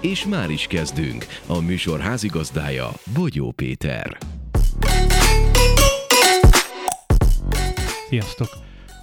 És már is kezdünk. A műsor házigazdája Bogyó Péter. Sziasztok!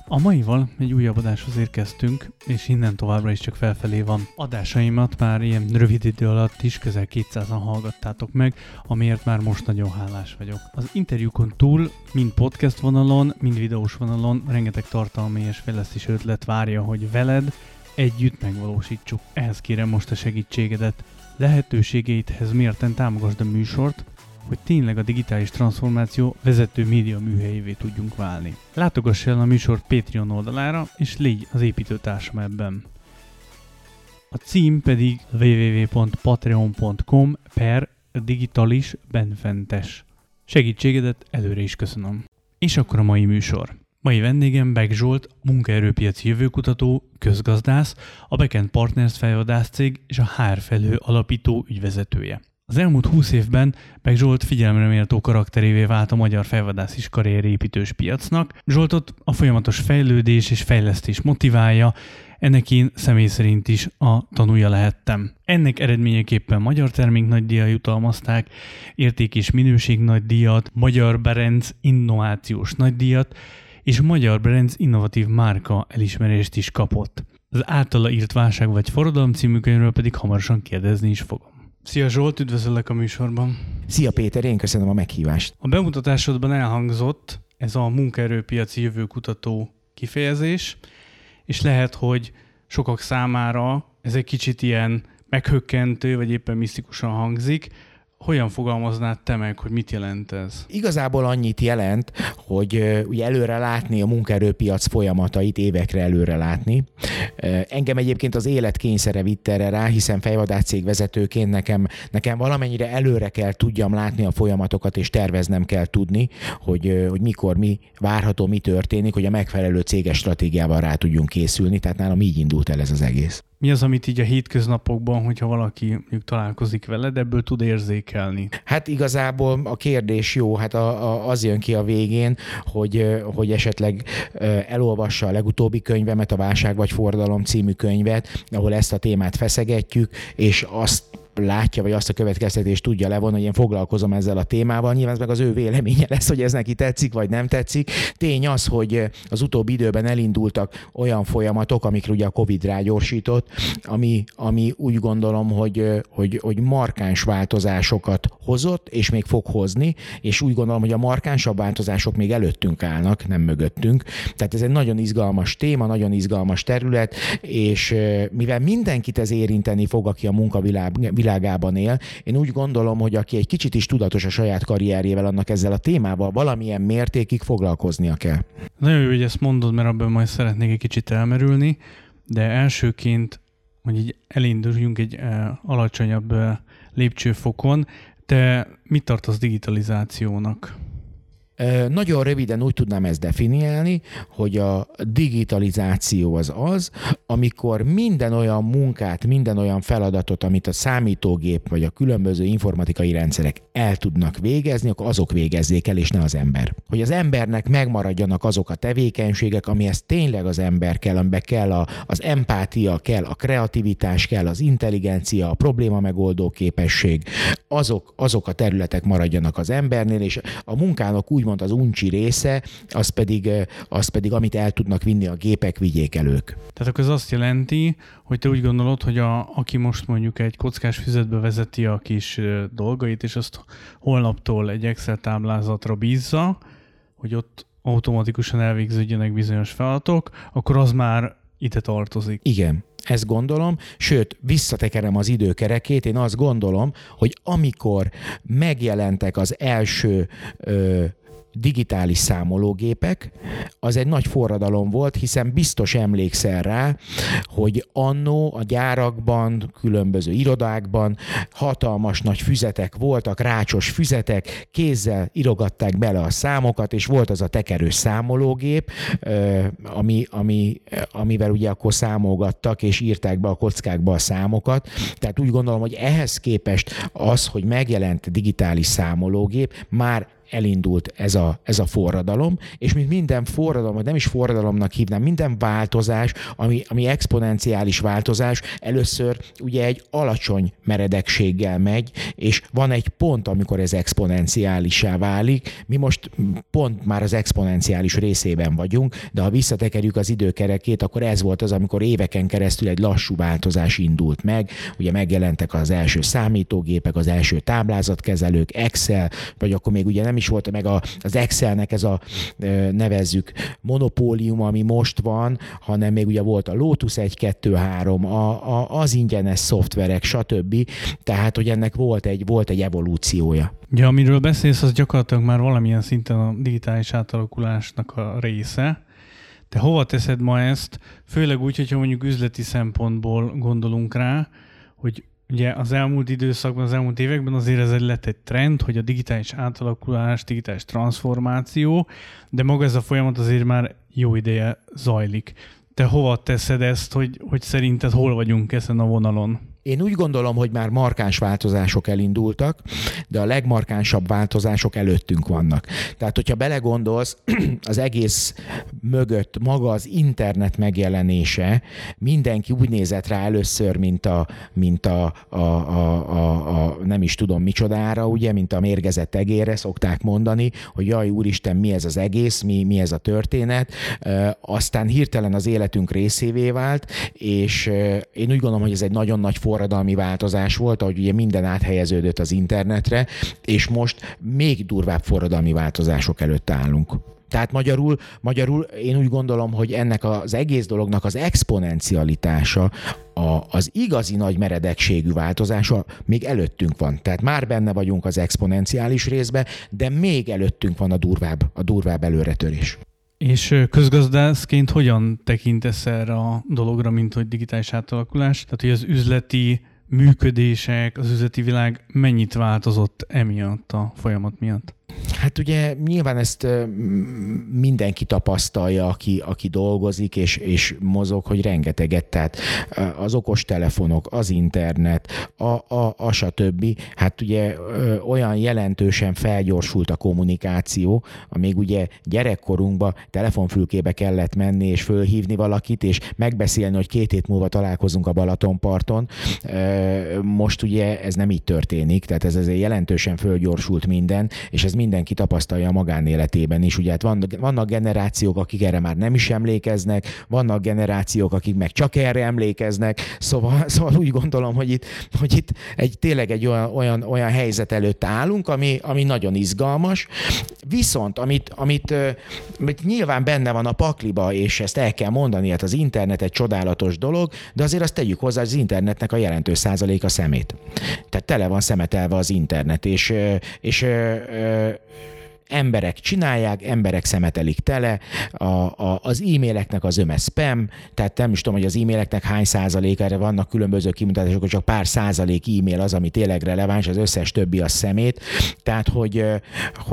A maival egy újabb adáshoz érkeztünk, és innen továbbra is csak felfelé van. Adásaimat már ilyen rövid idő alatt is közel 200-an hallgattátok meg, amiért már most nagyon hálás vagyok. Az interjúkon túl, mind podcast vonalon, mind videós vonalon rengeteg tartalmi és fejlesztési ötlet várja, hogy veled együtt megvalósítsuk. Ehhez kérem most a segítségedet. Lehetőségeidhez mérten támogasd a műsort, hogy tényleg a digitális transformáció vezető média műhelyévé tudjunk válni. Látogass el a műsor Patreon oldalára, és légy az építőtársam ebben. A cím pedig www.patreon.com/digitalisbenfentes. Segítségedet előre is köszönöm. És akkor a mai műsor. Mai vendégem Beck Zsolt, munkaerőpiaci jövőkutató, közgazdász, a Bekent Partners fejvadászcég és a HR felhő alapító ügyvezetője. Az elmúlt 20 évben Beck Zsolt figyelemre méltó karakterévé vált a magyar fejvadász és karrierépítős piacnak. Zsoltot a folyamatos fejlődés és fejlesztés motiválja, ennek én személy szerint is a tanúja lehettem. Ennek eredményeképpen magyar termék nagydíjjal jutalmazták, érték és minőség nagydíjat, magyar Berenc innovációs nagydíjat, és Magyar Brands innovatív márka elismerést is kapott. Az általa írt Válság vagy Forradalom című könyvről pedig hamarosan kérdezni is fogom. Szia Zsolt, üdvözöllek a műsorban. Szia Péter, én köszönöm a meghívást. A bemutatásodban elhangzott ez a munkaerőpiaci jövőkutató kifejezés, és lehet, hogy sokak számára ez egy kicsit ilyen meghökkentő, vagy éppen misztikusan hangzik. Hogyan fogalmaznád te meg, hogy mit jelent ez? Igazából annyit jelent, hogy ugye előre látni a munkaerőpiac folyamatait, évekre előre látni. Engem egyébként az élet kényszere vitt erre rá, hiszen fejvadász cégvezetőként nekem valamennyire előre kell tudjam látni a folyamatokat, és terveznem kell tudni, hogy mikor mi várható, mi történik, hogy a megfelelő céges stratégiával rá tudjunk készülni. Tehát nálam így indult el ez az egész. Mi az, amit így a hétköznapokban, hogyha valaki mondjuk találkozik veled, ebből tud érzékelni? Hát igazából a kérdés jó, hát az jön ki a végén, hogy esetleg elolvassa a legutóbbi könyvemet, a Válság vagy Forradalom című könyvet, ahol ezt a témát feszegetjük, és azt látja, vagy azt a következtetést tudja levonni, hogy én foglalkozom ezzel a témával. Nyilván ez meg az ő véleménye lesz, hogy ez neki tetszik, vagy nem tetszik. Tény az, hogy az utóbbi időben elindultak olyan folyamatok, amikre ugye a Covid rágyorsított, ami úgy gondolom, hogy markáns változásokat hozott, és még fog hozni, és úgy gondolom, hogy a markánsabb változások még előttünk állnak, nem mögöttünk. Tehát ez egy nagyon izgalmas téma, nagyon izgalmas terület, és mivel mindenkit ez érinteni fog, aki a munkavilágában él. Én úgy gondolom, hogy aki egy kicsit is tudatos a saját karrierjével, annak ezzel a témával valamilyen mértékig foglalkoznia kell. Nagyon jó, hogy ezt mondod, mert abban majd szeretnék egy kicsit elmerülni, de elsőként, hogy így elinduljunk egy alacsonyabb lépcsőfokon, te mit tartasz digitalizációnak? Nagyon röviden úgy tudnám ezt definiálni, hogy a digitalizáció az, amikor minden olyan munkát, minden olyan feladatot, amit a számítógép vagy a különböző informatikai rendszerek el tudnak végezni, akkor azok végezzék el, és ne az ember. Hogy az embernek megmaradjanak azok a tevékenységek, amihez tényleg az ember kell, amiben kell az empátia, kell a kreativitás, kell az intelligencia, a probléma megoldó képesség. Azok a területek maradjanak az embernél, és a munkának úgymond az uncsi része, az pedig amit el tudnak vinni a gépek, vigyék el ők. Tehát akkor ez azt jelenti, hogy te úgy gondolod, hogy aki most mondjuk egy kockás füzetbe vezeti a kis dolgait, és azt holnaptól egy Excel táblázatra bízza, hogy ott automatikusan elvégződjenek bizonyos feladatok, akkor az már ide tartozik. Igen. Ezt gondolom, sőt, visszatekerem az időkerekét, én azt gondolom, hogy amikor megjelentek az első digitális számológépek, az egy nagy forradalom volt, hiszen biztos emlékszel rá, hogy annó a gyárakban, különböző irodákban hatalmas nagy füzetek voltak, rácsos füzetek, kézzel irogatták bele a számokat, és volt az a tekerős számológép, amivel ugye akkor számolgattak, és írták be a kockákba a számokat. Tehát úgy gondolom, hogy ehhez képest az, hogy megjelent digitális számológép, már elindult ez a forradalom, és mint minden forradalom, nem is forradalomnak hívnám, minden változás, ami exponenciális változás, először ugye egy alacsony meredekséggel megy, és van egy pont, amikor ez exponenciálissá válik. Mi most pont már az exponenciális részében vagyunk, de ha visszatekerjük az időkerekét, akkor ez volt az, amikor éveken keresztül egy lassú változás indult meg. Ugye megjelentek az első számítógépek, az első táblázatkezelők, Excel, vagy akkor még ugye nem is volt meg az Excelnek ez a nevezzük monopólium, ami most van, hanem még ugye volt a Lotus 1-2-3, az ingyenes szoftverek, stb. Tehát, hogy ennek volt egy evolúciója. Ja, amiről beszélsz, az gyakorlatilag már valamilyen szinten a digitális átalakulásnak a része. Te hova teszed ma ezt? Főleg úgy, hogyha mondjuk üzleti szempontból gondolunk rá, hogy ugye az elmúlt időszakban, az elmúlt években azért ez lett egy trend, hogy a digitális átalakulás, digitális transformáció, de maga ez a folyamat azért már jó ideje zajlik. Te hova teszed ezt, hogy szerinted hol vagyunk ezen a vonalon? Én úgy gondolom, hogy már markáns változások elindultak, de a legmarkánsabb változások előttünk vannak. Tehát, hogyha belegondolsz, az egész mögött maga az internet megjelenése, mindenki úgy nézett rá először, mint a nem is tudom micsodára, ugye, mint a mérgezett egérre szokták mondani, hogy jaj, úristen, mi ez az egész, mi ez a történet. Aztán hirtelen az életünk részévé vált, és én úgy gondolom, hogy ez egy nagyon nagy forradalmi változás volt, ahogy ugye minden áthelyeződött az internetre, és most még durvább forradalmi változások előtt állunk. Tehát magyarul én úgy gondolom, hogy ennek az egész dolognak az exponencialitása, az igazi nagy meredekségű változása még előttünk van. Tehát már benne vagyunk az exponenciális részbe, de még előttünk van a durvább előretörés. És közgazdászként hogyan tekintesz erre a dologra, mint hogy digitális átalakulás? Tehát, hogy az üzleti működések, az üzleti világ mennyit változott emiatt a folyamat miatt? Hát ugye nyilván ezt mindenki tapasztalja, aki dolgozik és mozog, hogy rengeteget, tehát az okostelefonok, az internet, a stb. Hát ugye olyan jelentősen felgyorsult a kommunikáció, amíg ugye gyerekkorunkban telefonfülkébe kellett menni és fölhívni valakit, és megbeszélni, hogy 2 hét múlva találkozunk a Balatonparton. Most ugye ez nem így történik, tehát ez azért jelentősen fölgyorsult minden, és ez mindenki tapasztalja a magánéletében is. Ugye hát vannak generációk, akik erre már nem is emlékeznek, vannak generációk, akik meg csak erre emlékeznek, szóval úgy gondolom, hogy itt tényleg egy olyan helyzet előtt állunk, ami nagyon izgalmas. Viszont, amit nyilván benne van a pakliba, és ezt el kell mondani, hát az internet egy csodálatos dolog, de azért azt tegyük hozzá, hogy az internetnek a jelentős százaléka szemét. Tehát tele van szemetelve az internet, és emberek csinálják, emberek szemetelik tele, az e-maileknek az öme spam, tehát nem is tudom, hogy az e-maileknek hány százalékára vannak különböző kimutatások, hogy csak pár százalék e-mail az, ami tényleg releváns, az összes többi a szemét. Tehát, hogy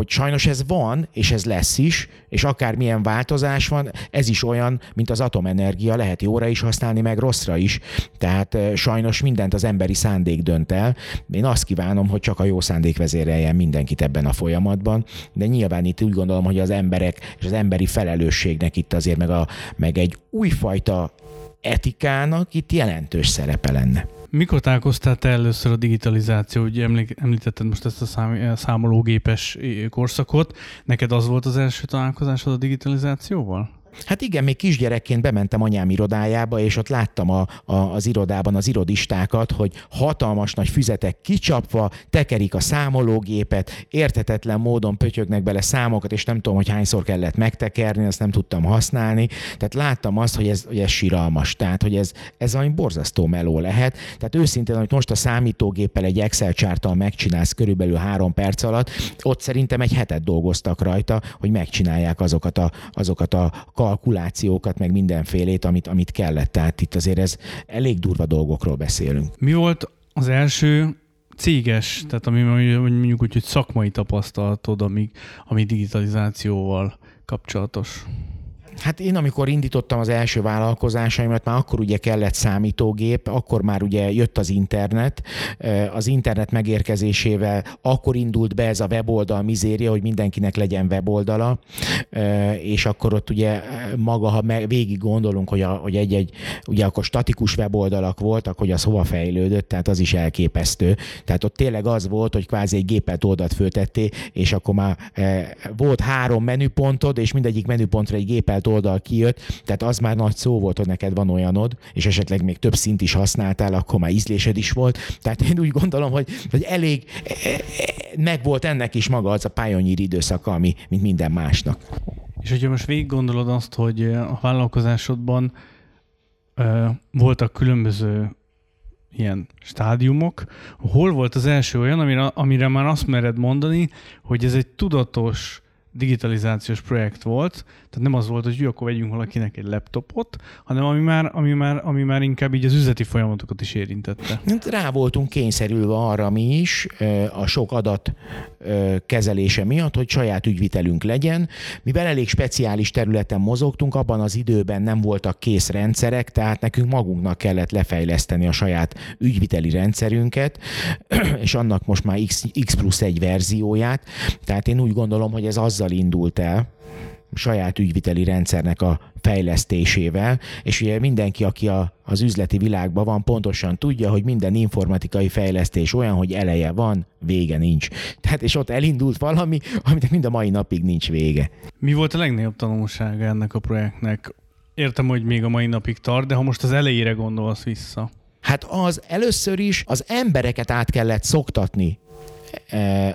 sajnos ez van, és ez lesz is, és akármilyen változás van, ez is olyan, mint az atomenergia, lehet jóra is használni, meg rosszra is. Tehát sajnos mindent az emberi szándék dönt el. Én azt kívánom, hogy csak a jó szándék vezéreljen mindenkit ebben a folyamatban, de nyilván itt úgy gondolom, hogy az emberek és az emberi felelősségnek itt azért meg egy újfajta etikának itt jelentős szerepe lenne. Mikor találkoztál te először a digitalizáció? Ugye említetted most ezt a számológépes korszakot. Neked az volt az első találkozásod a digitalizációval? Hát igen, még kisgyerekként bementem anyám irodájába, és ott láttam az irodában az irodistákat, hogy hatalmas nagy füzetek kicsapva, tekerik a számológépet, érthetetlen módon pötyögnek bele számokat, és nem tudom, hogy hányszor kellett megtekerni, azt nem tudtam használni. Tehát láttam azt, hogy ez siralmas, tehát hogy ez valami borzasztó meló lehet. Tehát őszintén, amit most a számítógéppel egy Excel csárttal megcsinálsz körülbelül 3 perc alatt, ott szerintem egy hetet dolgoztak rajta, hogy megcsinálják azokat a kalkulációkat, meg mindenfélét, amit kellett. Tehát itt azért ez elég durva dolgokról beszélünk. Mi volt az első céges, tehát ami mondjuk úgy, hogy szakmai tapasztalatod, ami digitalizációval kapcsolatos? Hát én, amikor indítottam az első vállalkozásaimat, már akkor ugye kellett számítógép, akkor már ugye jött az internet. Az internet megérkezésével akkor indult be ez a weboldal mizéria, hogy mindenkinek legyen weboldala, és akkor ott ugye maga, ha végig gondolunk, hogy egy-egy, ugye akkor statikus weboldalak voltak, hogy az hova fejlődött, tehát az is elképesztő. Tehát ott tényleg az volt, hogy kvázi egy gépet oldat föltettél, és akkor már volt 3 menüpontod, és mindegyik menüpontra egy gépelt oldal kijött, tehát az már nagy szó volt, hogy neked van olyanod, és esetleg még több szint is használtál, akkor már ízlésed is volt. Tehát én úgy gondolom, hogy elég meg volt ennek is maga az a pioneer időszaka, ami mint minden másnak. És hogyha most végig gondolod azt, hogy a vállalkozásodban voltak különböző ilyen stádiumok, hol volt az első olyan, amire már azt mered mondani, hogy ez egy tudatos digitalizációs projekt volt, tehát nem az volt, hogy akkor vegyünk valakinek egy laptopot, hanem ami már inkább így az üzleti folyamatokat is érintette. Rá voltunk kényszerülve arra mi is, a sok adat kezelése miatt, hogy saját ügyvitelünk legyen. Mivel elég speciális területen mozogtunk, abban az időben nem voltak kész rendszerek, tehát nekünk magunknak kellett lefejleszteni a saját ügyviteli rendszerünket, és annak most már X+1 verzióját. Tehát én úgy gondolom, hogy ez azzal indult el, saját ügyviteli rendszernek a fejlesztésével, és ugye mindenki, aki az üzleti világban van, pontosan tudja, hogy minden informatikai fejlesztés olyan, hogy eleje van, vége nincs. Tehát és ott elindult valami, aminek mind a mai napig nincs vége. Mi volt a legnagyobb tanulsága ennek a projektnek? Értem, hogy még a mai napig tart, de ha most az elejére gondolsz vissza. Hát az először is az embereket át kellett szoktatni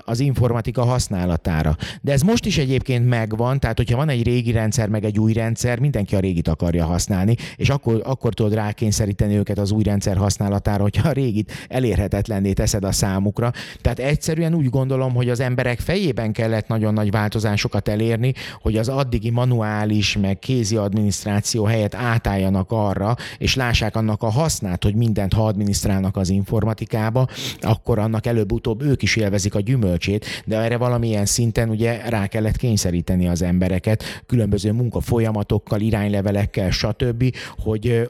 az informatika használatára. De ez most is egyébként megvan, tehát hogyha van egy régi rendszer, meg egy új rendszer, mindenki a régit akarja használni, és akkor tudod rákényszeríteni őket az új rendszer használatára, hogyha a régit elérhetetlenné teszed a számukra. Tehát egyszerűen úgy gondolom, hogy az emberek fejében kellett nagyon nagy változásokat elérni, hogy az addigi manuális, meg kézi adminisztráció helyett átálljanak arra, és lássák annak a hasznát, hogy mindent, ha adminisztrálnak az informatikába, akkor annak előbb-utóbb ők is élvezik a gyümölcsét, de erre valamilyen szinten ugye rá kellett kényszeríteni az embereket, különböző munkafolyamatokkal, iránylevelekkel, stb.,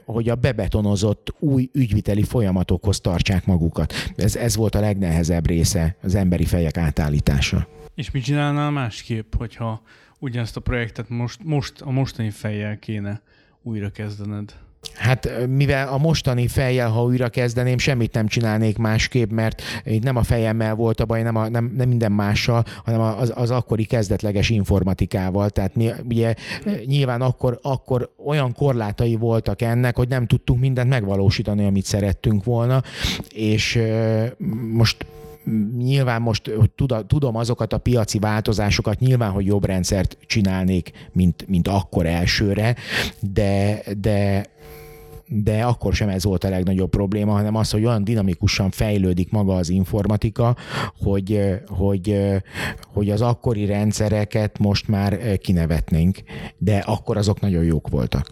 hogy a bebetonozott új ügyviteli folyamatokhoz tartsák magukat. Ez volt a legnehezebb része, az emberi fejek átállítása. És mit csinálnál másképp, hogyha ugyanezt a projektet most a mostani fejjel kéne újra kezdened? Hát mivel a mostani fejjel, ha újra kezdeném, semmit nem csinálnék másképp, mert itt nem a fejemmel volt a baj, nem minden mással, hanem az akkori kezdetleges informatikával. Tehát mi, ugye nyilván akkor olyan korlátai voltak ennek, hogy nem tudtunk mindent megvalósítani, amit szerettünk volna, és most... Nyilván most tudom azokat a piaci változásokat, nyilván, hogy jobb rendszert csinálnék, mint akkor elsőre, de akkor sem ez volt a legnagyobb probléma, hanem az, hogy olyan dinamikusan fejlődik maga az informatika, hogy az akkori rendszereket most már kinevetnénk, de akkor azok nagyon jók voltak.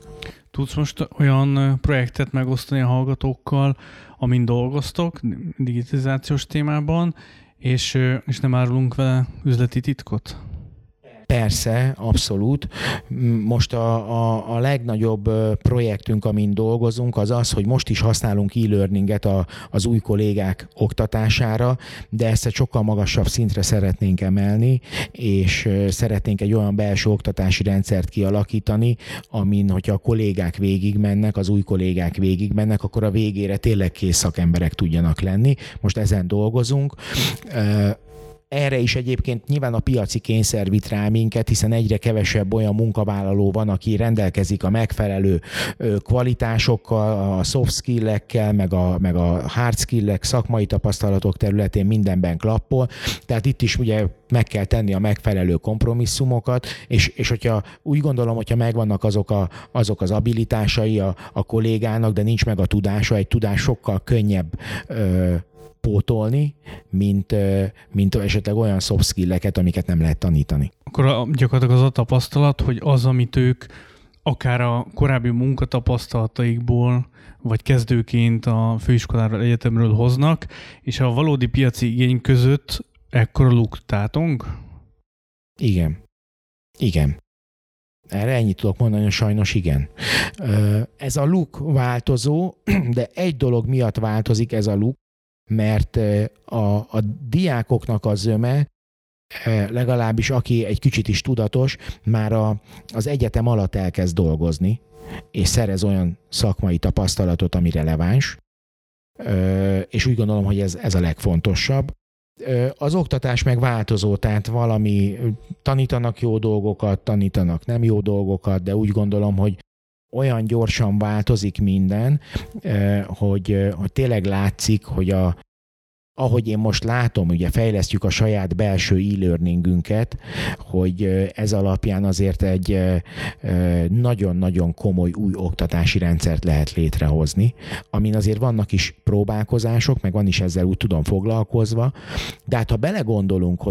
Tudsz most olyan projektet megosztani a hallgatókkal, amin dolgoztok digitalizációs témában, és nem árulunk vele üzleti titkot? Persze, abszolút. Most a legnagyobb projektünk, amin dolgozunk, az az, hogy most is használunk e-learninget az új kollégák oktatására, de ezt egy sokkal magasabb szintre szeretnénk emelni, és szeretnénk egy olyan belső oktatási rendszert kialakítani, amin, hogyha a kollégák végigmennek, az új kollégák végigmennek, akkor a végére tényleg kész szakemberek tudjanak lenni. Most ezen dolgozunk. Erre is egyébként nyilván a piaci kényszer vitt rá minket, hiszen egyre kevesebb olyan munkavállaló van, aki rendelkezik a megfelelő kvalitásokkal, a soft skill-ekkel, meg a hard skill-ek, szakmai tapasztalatok területén mindenben klappol. Tehát itt is ugye meg kell tenni a megfelelő kompromisszumokat, és hogyha úgy gondolom, hogyha megvannak azok az abilitásai a kollégának, de nincs meg a tudása, egy tudás sokkal könnyebb pótolni, mint esetleg olyan soft skill-eket, amiket nem lehet tanítani. Akkor gyakorlatilag az a tapasztalat, hogy az, amit ők akár a korábbi munkatapasztalataikból, vagy kezdőként a főiskoláról, egyetemről hoznak, és a valódi piaci igény között ekkora luktátunk? Igen. Erre ennyit tudok mondani, sajnos igen. Ez a luk változó, de egy dolog miatt változik ez a luk, mert a diákoknak a zöme, legalábbis aki egy kicsit is tudatos, már az egyetem alatt elkezd dolgozni, és szerez olyan szakmai tapasztalatot, ami releváns, és úgy gondolom, hogy ez a legfontosabb. Az oktatás meg változó, tehát valami tanítanak jó dolgokat, tanítanak nem jó dolgokat, de úgy gondolom, hogy olyan gyorsan változik minden, hogy tényleg látszik, hogy ahogy én most látom, ugye fejlesztjük a saját belső e-learningünket, hogy ez alapján azért egy nagyon-nagyon komoly új oktatási rendszert lehet létrehozni, amin azért vannak is próbálkozások, meg van is ezzel úgy tudom foglalkozva, de hát ha belegondolunk,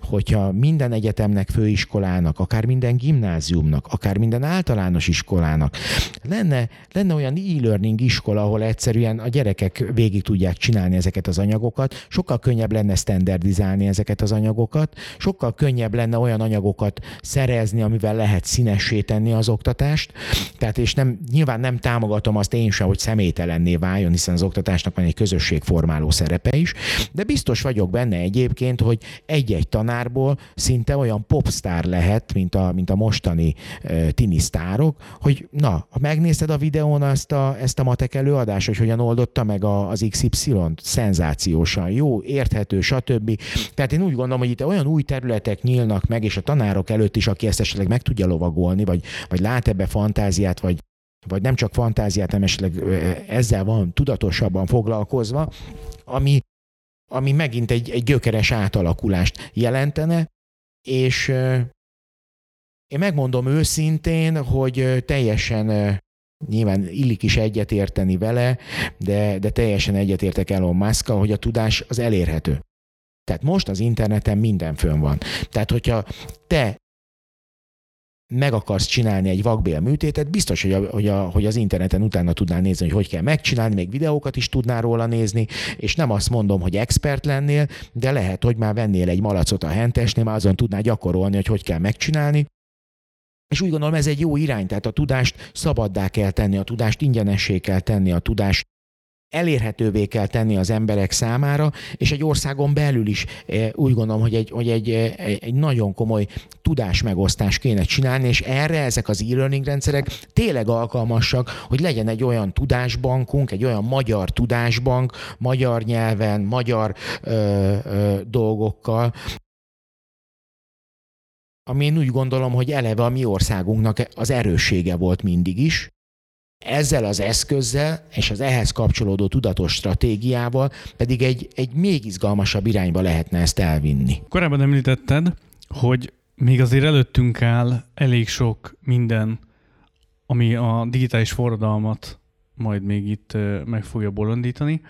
hogyha minden egyetemnek, főiskolának, akár minden gimnáziumnak, akár minden általános iskolának lenne olyan e-learning iskola, ahol egyszerűen a gyerekek végig tudják csinálni ezeket az anyagokat, sokkal könnyebb lenne standardizálni ezeket az anyagokat, sokkal könnyebb lenne olyan anyagokat szerezni, amivel lehet színessé tenni az oktatást. Tehát és nyilván nem támogatom azt én sem, hogy személytelenné váljon, hiszen az oktatásnak van egy közösségformáló szerepe is, de biztos vagyok benne egyébként, hogy egy-egy tanárból szinte olyan popstar lehet, mint a mostani tini sztárok, hogy na, ha megnézted a videón ezt a matek előadást, hogy hogyan oldotta meg az XY-t, szenzáció, jó, érthető, stb. Tehát én úgy gondolom, hogy itt olyan új területek nyílnak meg, és a tanárok előtt is, aki ezt esetleg meg tudja lovagolni, vagy lát ebbe fantáziát, vagy nem csak fantáziát, hanem esetleg ezzel van tudatosabban foglalkozva, ami megint egy gyökeres átalakulást jelentene, és én megmondom őszintén, hogy teljesen... Nyilván illik is egyetérteni vele, de teljesen egyetértek Elon Muskkal, hogy a tudás az elérhető. Tehát most az interneten minden fönn van. Tehát, hogyha te meg akarsz csinálni egy vakbélműtétet, biztos, hogy az interneten utána tudnál nézni, hogy kell megcsinálni, még videókat is tudnál róla nézni, és nem azt mondom, hogy expert lennél, de lehet, hogy már vennél egy malacot a hentesnél, már azon tudnál gyakorolni, hogy kell megcsinálni. És úgy gondolom, ez egy jó irány, tehát a tudást szabaddá kell tenni, a tudást ingyenessé kell tenni, a tudást elérhetővé kell tenni az emberek számára, és egy országon belül is úgy gondolom, hogy egy nagyon komoly tudásmegosztást kéne csinálni, és erre ezek az e-learning rendszerek tényleg alkalmasak, hogy legyen egy olyan tudásbankunk, egy olyan magyar tudásbank, magyar nyelven, magyar dolgokkal, ami én úgy gondolom, hogy eleve a mi országunknak az erőssége volt mindig is. Ezzel az eszközzel és az ehhez kapcsolódó tudatos stratégiával pedig egy még izgalmasabb irányba lehetne ezt elvinni. Korábban említetted, hogy még azért előttünk áll elég sok minden, ami a digitális forradalmat majd még itt meg fogja bolondítani.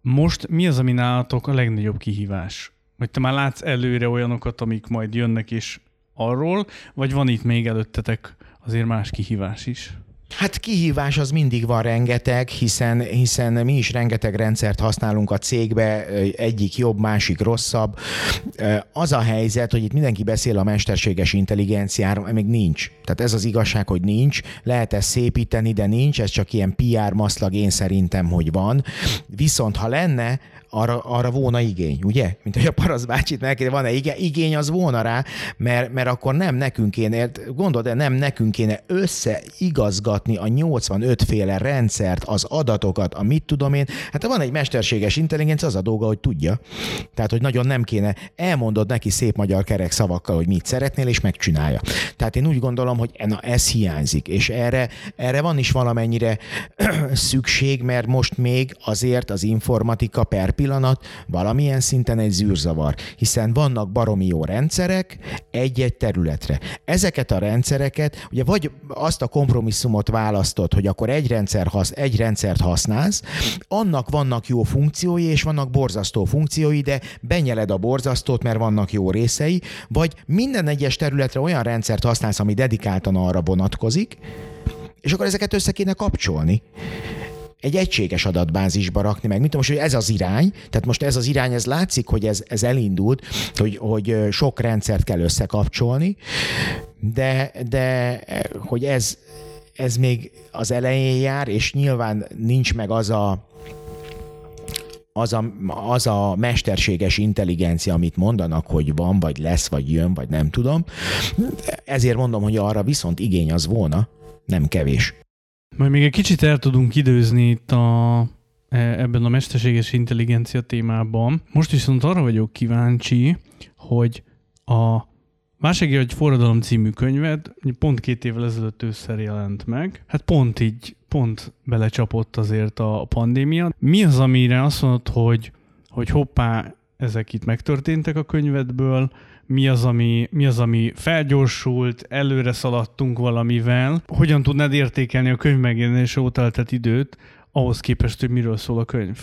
Most mi az, ami nálatok a legnagyobb kihívás? Hogy te már látsz előre olyanokat, amik majd jönnek is arról, vagy van itt még előttetek azért más kihívás is? Hát kihívás az mindig van rengeteg, hiszen mi is rengeteg rendszert használunk a cégbe, egyik jobb, másik rosszabb. Az a helyzet, hogy itt mindenki beszél a mesterséges intelligenciáról, még nincs. Tehát ez az igazság, hogy nincs. Lehet ezt szépíteni, de nincs. Ez csak ilyen PR maszlag, én szerintem, hogy van. Viszont ha lenne, arra volna igény, ugye? Mint hogy a Parasz bácsit megkérdezi, van-e igény, az volna rá, mert akkor nem nekünk kéne, gondolod, de nem nekünk kéne összeigazgatni a 85 féle rendszert, az adatokat, a mit tudom én. Hát ha van egy mesterséges intelligencia, az a dolga, hogy tudja. Tehát, hogy nagyon nem kéne, elmondod neki szép magyar kerek szavakkal, hogy mit szeretnél, és megcsinálja. Tehát én úgy gondolom, hogy na, ez hiányzik, és erre van is valamennyire szükség, mert most még azért az informatika per pillanat valamilyen szinten egy zűrzavar, hiszen vannak baromi jó rendszerek egy-egy területre. Ezeket a rendszereket, ugye vagy azt a kompromisszumot választod, hogy akkor egy rendszert használsz, annak vannak jó funkciói, és vannak borzasztó funkciói, de benyeled a borzasztót, mert vannak jó részei, vagy minden egyes területre olyan rendszert használsz, ami dedikáltan arra vonatkozik, és akkor ezeket össze kéne kapcsolni. Egy egységes adatbázisba rakni meg. Mint most, hogy ez az irány, tehát most ez az irány, ez látszik, hogy ez elindult, hogy sok rendszert kell összekapcsolni, de hogy ez még az elején jár, és nyilván nincs meg az a mesterséges intelligencia, amit mondanak, hogy van, vagy lesz, vagy jön, vagy nem tudom. Ezért mondom, hogy arra viszont igény az volna, nem kevés. Majd még egy kicsit el tudunk időzni itt ebben a mesterséges intelligencia témában. Most viszont arra vagyok kíváncsi, hogy a Válság vagy Forradalom című könyved pont 2 évvel ezelőtt ősszel jelent meg. Hát pont belecsapott azért a pandémia. Mi az, amire azt mondod, hogy hoppá, ezek itt megtörténtek a könyvedből, mi az, ami felgyorsult, előre szaladtunk valamivel, hogyan tudnád értékelni a könyv megjelenése óta eltelt időt, ahhoz képest, hogy miről szól a könyv?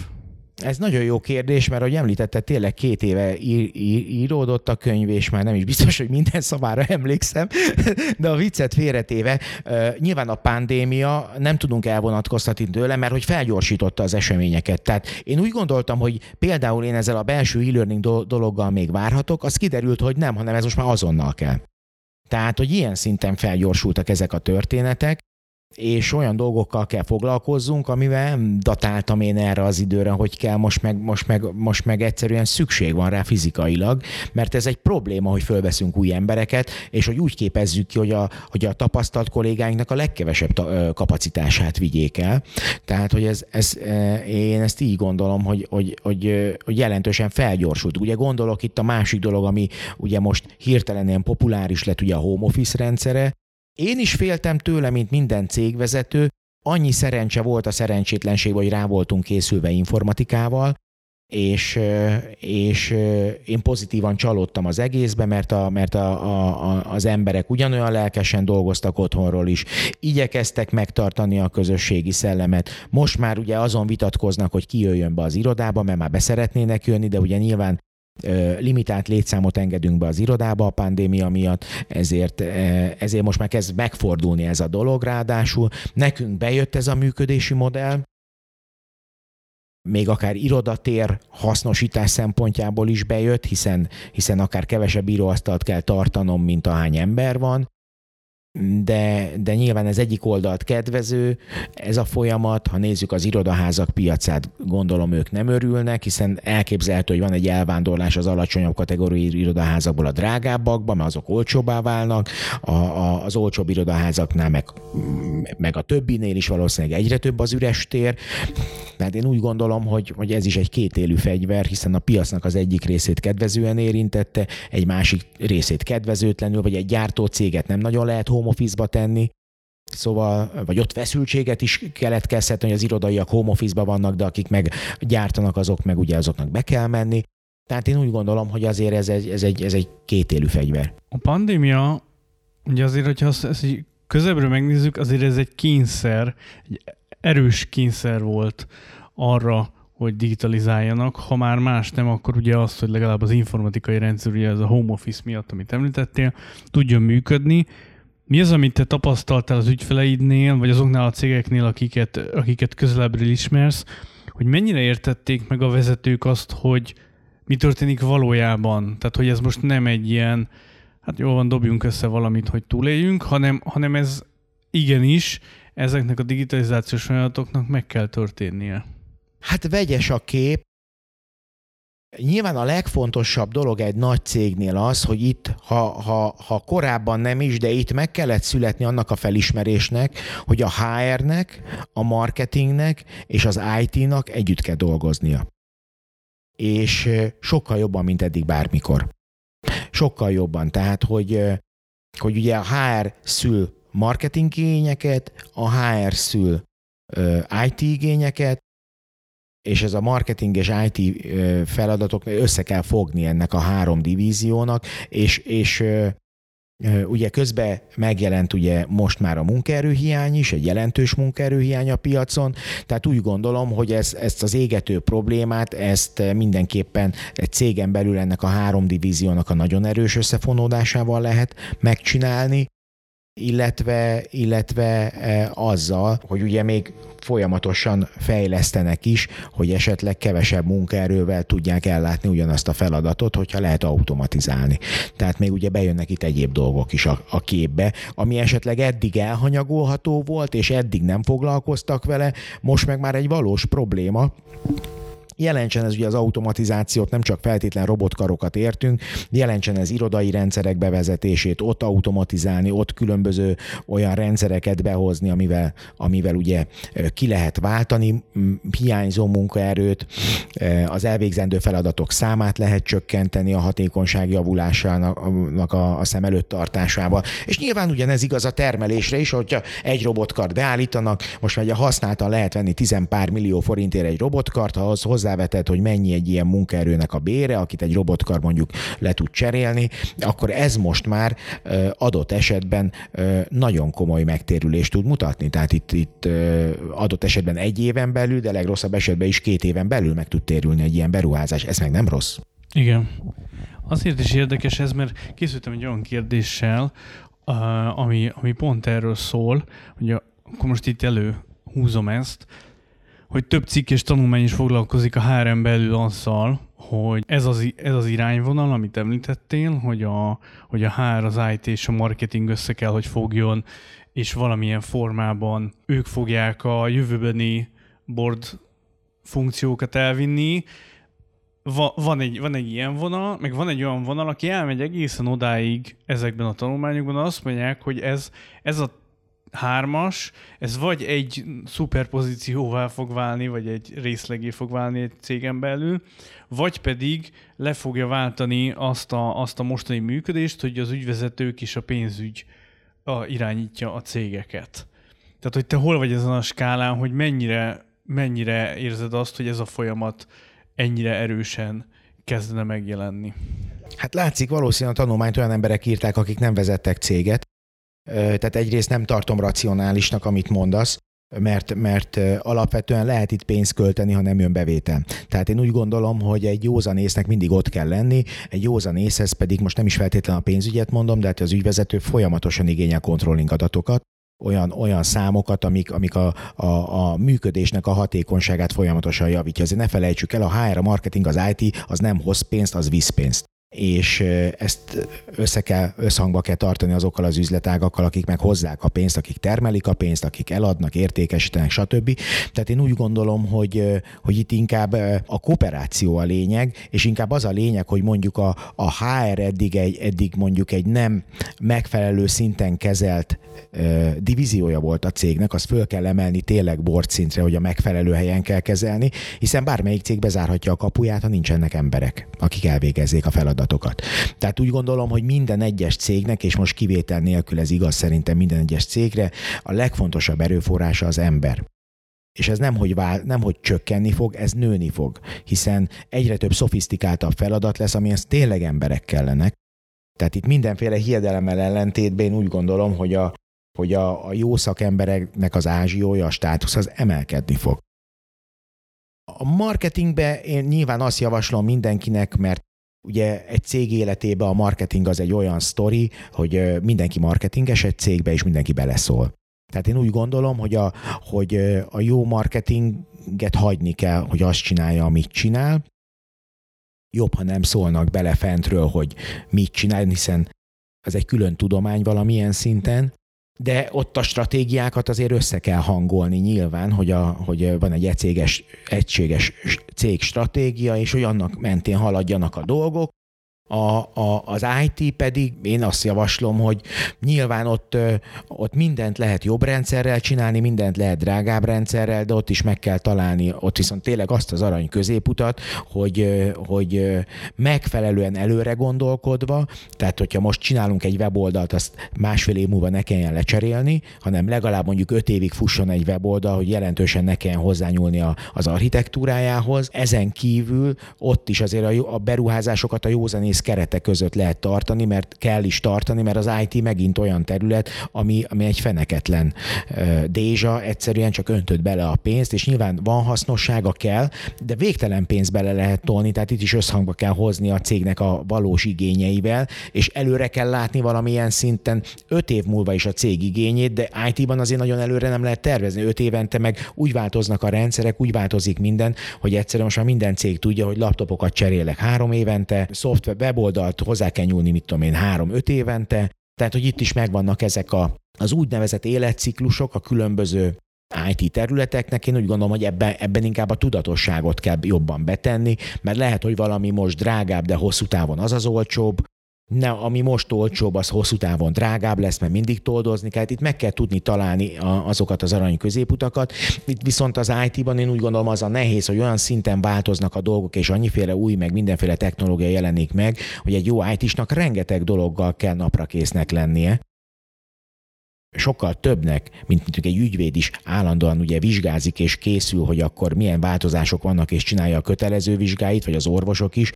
Ez nagyon jó kérdés, mert ahogy említetted, tényleg 2 éve íródott a könyv, és már nem is biztos, hogy minden szavára emlékszem, de a viccet félretéve, nyilván a pandémia, nem tudunk elvonatkoztatni tőle, mert hogy felgyorsította az eseményeket. Tehát én úgy gondoltam, hogy például én ezzel a belső e-learning dologgal még várhatok, az kiderült, hogy nem, hanem ez most már azonnal kell. Tehát, hogy ilyen szinten felgyorsultak ezek a történetek, és olyan dolgokkal kell foglalkozzunk, amivel nem datáltam én erre az időre, hogy kell, most meg egyszerűen szükség van rá fizikailag, mert ez egy probléma, hogy fölveszünk új embereket, és hogy úgy képezzük ki, hogy a tapasztalt kollégáinknak a legkevesebb kapacitását vigyék el. Tehát, hogy én ezt így gondolom, hogy jelentősen felgyorsult. Ugye gondolok itt a másik dolog, ami ugye most hirtelen ilyen populáris lett, ugye a home office rendszere. Én is féltem tőle, mint minden cégvezető, annyi szerencse volt a szerencsétlenség, hogy rá voltunk készülve informatikával, és én pozitívan csalódtam az egészbe, mert az emberek ugyanolyan lelkesen dolgoztak otthonról is, igyekeztek megtartani a közösségi szellemet. Most már ugye azon vitatkoznak, hogy ki jöjjön be az irodába, mert már beszeretnének jönni, de ugye nyilván limitált létszámot engedünk be az irodába a pandémia miatt, ezért most már kezd megfordulni ez a dolog, ráadásul nekünk bejött ez a működési modell, még akár irodatér hasznosítás szempontjából is bejött, hiszen akár kevesebb íróasztalt kell tartanom, mint ahány ember van, de nyilván ez egyik oldalt kedvező, ez a folyamat, ha nézzük az irodaházak piacát, gondolom ők nem örülnek, hiszen elképzelhető, hogy van egy elvándorlás az alacsonyabb kategóriai irodaházakból a drágábbakba, mert azok olcsóbbá válnak, az olcsóbb irodaházaknál meg a többinél is valószínűleg egyre több az üres tér. Tehát én úgy gondolom, hogy ez is egy kétélű fegyver, hiszen a piacnak az egyik részét kedvezően érintette, egy másik részét kedvezőtlenül, vagy egy gyártócéget nem nagyon lehet home office-ba tenni, szóval, vagy ott feszültséget is keletkezhet, hogy az irodaiak home office-ba vannak, de akik meg gyártanak, azok meg ugye azoknak be kell menni. Tehát én úgy gondolom, hogy azért ez egy kétélű fegyver. A pandémia, ugye azért, hogyha ezt közelebbről megnézzük, azért ez egy kényszer, egy erős kényszer volt arra, hogy digitalizáljanak. Ha már más nem, akkor ugye az, hogy legalább az informatikai rendszer, ugye ez a home office miatt, amit említettél, tudjon működni. Mi az, amit te tapasztaltál az ügyfeleidnél, vagy azoknál a cégeknél, akiket közelebbről ismersz, hogy mennyire értették meg a vezetők azt, hogy mi történik valójában? Tehát, hogy ez most nem egy ilyen, hát jól van, dobjunk össze valamit, hogy túléljünk, hanem ez igenis, ezeknek a digitalizációs folyamatoknak meg kell történnie. Hát vegyes a kép, Nyilván a legfontosabb dolog egy nagy cégnél az, hogy itt, ha korábban nem is, de itt meg kellett születni annak a felismerésnek, hogy a HR-nek, a marketingnek és az IT-nak együtt kell dolgoznia. És sokkal jobban, mint eddig bármikor. Sokkal jobban. Tehát, hogy ugye a HR szül marketing igényeket, a HR szül IT igényeket, és ez a marketing és IT feladatok össze kell fogni ennek a három divíziónak, és ugye közben megjelent ugye most már a munkaerőhiány is, egy jelentős munkaerőhiány a piacon, tehát úgy gondolom, hogy ezt az égető problémát, ezt mindenképpen egy cégen belül ennek a három divíziónak a nagyon erős összefonódásával lehet megcsinálni, illetve azzal, hogy ugye még folyamatosan fejlesztenek is, hogy esetleg kevesebb munkaerővel tudják ellátni ugyanazt a feladatot, hogyha lehet automatizálni. Tehát még ugye bejönnek itt egyéb dolgok is a képbe, ami esetleg eddig elhanyagolható volt, és eddig nem foglalkoztak vele, most meg már egy valós probléma. Jelentsen ez ugye az automatizációt, nem csak feltétlen robotkarokat értünk, jelentsen ez irodai rendszerek bevezetését, ott automatizálni, ott különböző olyan rendszereket behozni, amivel ugye ki lehet váltani hiányzó munkaerőt, az elvégzendő feladatok számát lehet csökkenteni a hatékonyság javulásának a szem előtt tartásával. És nyilván ugyanez igaz a termelésre is, hogyha egy robotkart beállítanak, most már ugye használtan lehet venni 10 pár millió forintért egy robotkart, ha az hozzávetett, hogy mennyi egy ilyen munkaerőnek a bére, akit egy robotkar mondjuk le tud cserélni, akkor ez most már adott esetben nagyon komoly megtérülést tud mutatni. Tehát itt adott esetben 1 éven belül, de legrosszabb esetben is 2 éven belül meg tud térülni egy ilyen beruházás. Ez meg nem rossz. Igen. Azért is érdekes ez, mert készültem egy olyan kérdéssel, ami pont erről szól, hogy akkor most itt előhúzom ezt, hogy több cikk és tanulmány is foglalkozik a HR-en belül azzal, hogy ez az irányvonal, amit említettél, hogy a HR, az IT és a marketing össze kell, hogy fogjon, és valamilyen formában ők fogják a jövőbeni board funkciókat elvinni. Van egy ilyen vonal, meg van egy olyan vonal, aki elmegy egészen odáig ezekben a tanulmányokban, azt mondják, hogy ez a 3-as, ez vagy egy szuperpozícióvá fog válni, vagy egy részlegé fog válni egy cégen belül, vagy pedig le fogja váltani azt a mostani működést, hogy az ügyvezetők és a pénzügy irányítja a cégeket. Tehát, hogy te hol vagy ezen a skálán, hogy mennyire érzed azt, hogy ez a folyamat ennyire erősen kezdene megjelenni? Hát látszik, valószínűleg a tanulmányt olyan emberek írták, akik nem vezettek céget. Tehát egyrészt nem tartom racionálisnak, amit mondasz, mert alapvetően lehet itt pénzt költeni, ha nem jön bevétel. Tehát én úgy gondolom, hogy egy józanésznek mindig ott kell lenni, egy józanészhez pedig most nem is feltétlenül a pénzügyet mondom, de hát az ügyvezető folyamatosan igényel controlling adatokat, olyan számokat, amik a működésnek a hatékonyságát folyamatosan javítja. Azért ne felejtsük el, a HR, a marketing, az IT, az nem hoz pénzt, az visz pénzt. És ezt összhangba kell tartani azokkal az üzletágakkal, akik meg hozzák a pénzt, akik termelik a pénzt, akik eladnak, értékesítenek, stb. Tehát én úgy gondolom, hogy itt inkább a kooperáció a lényeg, és inkább az a lényeg, hogy mondjuk a HR eddig mondjuk egy nem megfelelő szinten kezelt divíziója volt a cégnek, azt föl kell emelni tényleg bordszintre, hogy a megfelelő helyen kell kezelni, hiszen bármelyik cég bezárhatja a kapuját, ha nincsenek emberek, akik elvégezzék a feladatot. Tehát úgy gondolom, hogy minden egyes cégnek, és most kivétel nélkül ez igaz szerintem minden egyes cégre, a legfontosabb erőforrása az ember. És ez nem hogy csökkenni fog, ez nőni fog, hiszen egyre több szofisztikáltabb feladat lesz, amihez tényleg emberek kellenek. Tehát itt mindenféle hiedelemmel ellentétben én úgy gondolom, hogy a jó szakembereknek az ázsiója, a státusz az emelkedni fog. A marketingben én nyilván azt javaslom mindenkinek, mert ugye egy cég életében a marketing az egy olyan sztori, hogy mindenki marketinges egy cégbe, és mindenki beleszól. Tehát én úgy gondolom, hogy a jó marketinget hagyni kell, hogy azt csinálja, amit csinál. Jobb, ha nem szólnak bele fentről, hogy mit csinál, hiszen ez egy külön tudomány valamilyen szinten, de ott a stratégiákat azért össze kell hangolni nyilván, hogy van egy egységes cég stratégia, és hogy annak mentén haladjanak a dolgok. Az IT pedig, én azt javaslom, hogy nyilván ott mindent lehet jobb rendszerrel csinálni, mindent lehet drágább rendszerrel, de ott is meg kell találni, ott viszont tényleg azt az arany középutat, hogy megfelelően előre gondolkodva, tehát hogyha most csinálunk egy weboldalt, azt másfél év múlva ne kelljen lecserélni, hanem legalább mondjuk 5 évig fusson egy weboldal, hogy jelentősen ne kelljen hozzányúlni az architektúrájához. Ezen kívül ott is azért a beruházásokat a józanész keretek között lehet tartani, mert kell is tartani, mert az IT megint olyan terület, ami egy feneketlen dézsa, egyszerűen csak öntöd bele a pénzt, és nyilván van hasznossága, kell, de végtelen pénzt bele lehet tolni, tehát itt is összhangba kell hozni a cégnek a valós igényeivel, és előre kell látni valamilyen szinten 5 év múlva is a cég igényét, de IT-ban azért nagyon előre nem lehet tervezni, 5 évente meg úgy változnak a rendszerek, úgy változik minden, hogy egyszerűen most már minden cég tudja, hogy laptopokat cserélek 3 évente, szoftver, weboldalt hozzá kell nyúlni, 3-5 évente, tehát hogy itt is megvannak ezek az úgynevezett életciklusok a különböző IT területeknek. Én úgy gondolom, hogy ebben inkább a tudatosságot kell jobban betenni, mert lehet, hogy valami most drágább, de hosszú távon az olcsóbb, ami most olcsóbb, az hosszú távon drágább lesz, mert mindig toldozni kell. Itt meg kell tudni találni azokat az arany középutakat. Itt viszont az IT-ban én úgy gondolom, az a nehéz, hogy olyan szinten változnak a dolgok, és annyiféle új, meg mindenféle technológia jelenik meg, hogy egy jó IT-snak rengeteg dologgal kell naprakésznek lennie. Sokkal többnek, mint mondjuk egy ügyvéd is állandóan ugye vizsgázik és készül, hogy akkor milyen változások vannak, és csinálja a kötelező vizsgáit, vagy az orvosok is.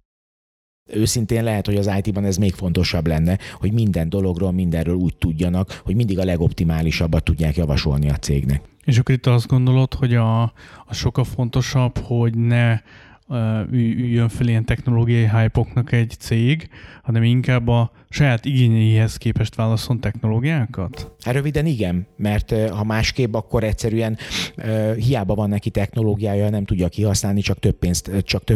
Őszintén lehet, hogy az IT-ban ez még fontosabb lenne, hogy minden dologról, mindenről úgy tudjanak, hogy mindig a legoptimálisabbat tudják javasolni a cégnek. És akkor itt azt gondolod, hogy a sokkal fontosabb, hogy ne üljön fel ilyen technológiai hype-oknak egy cég, hanem inkább a saját igényeihez képest válaszol technológiákat? Röviden igen, mert ha másképp, akkor egyszerűen hiába van neki technológiája, nem tudja kihasználni, csak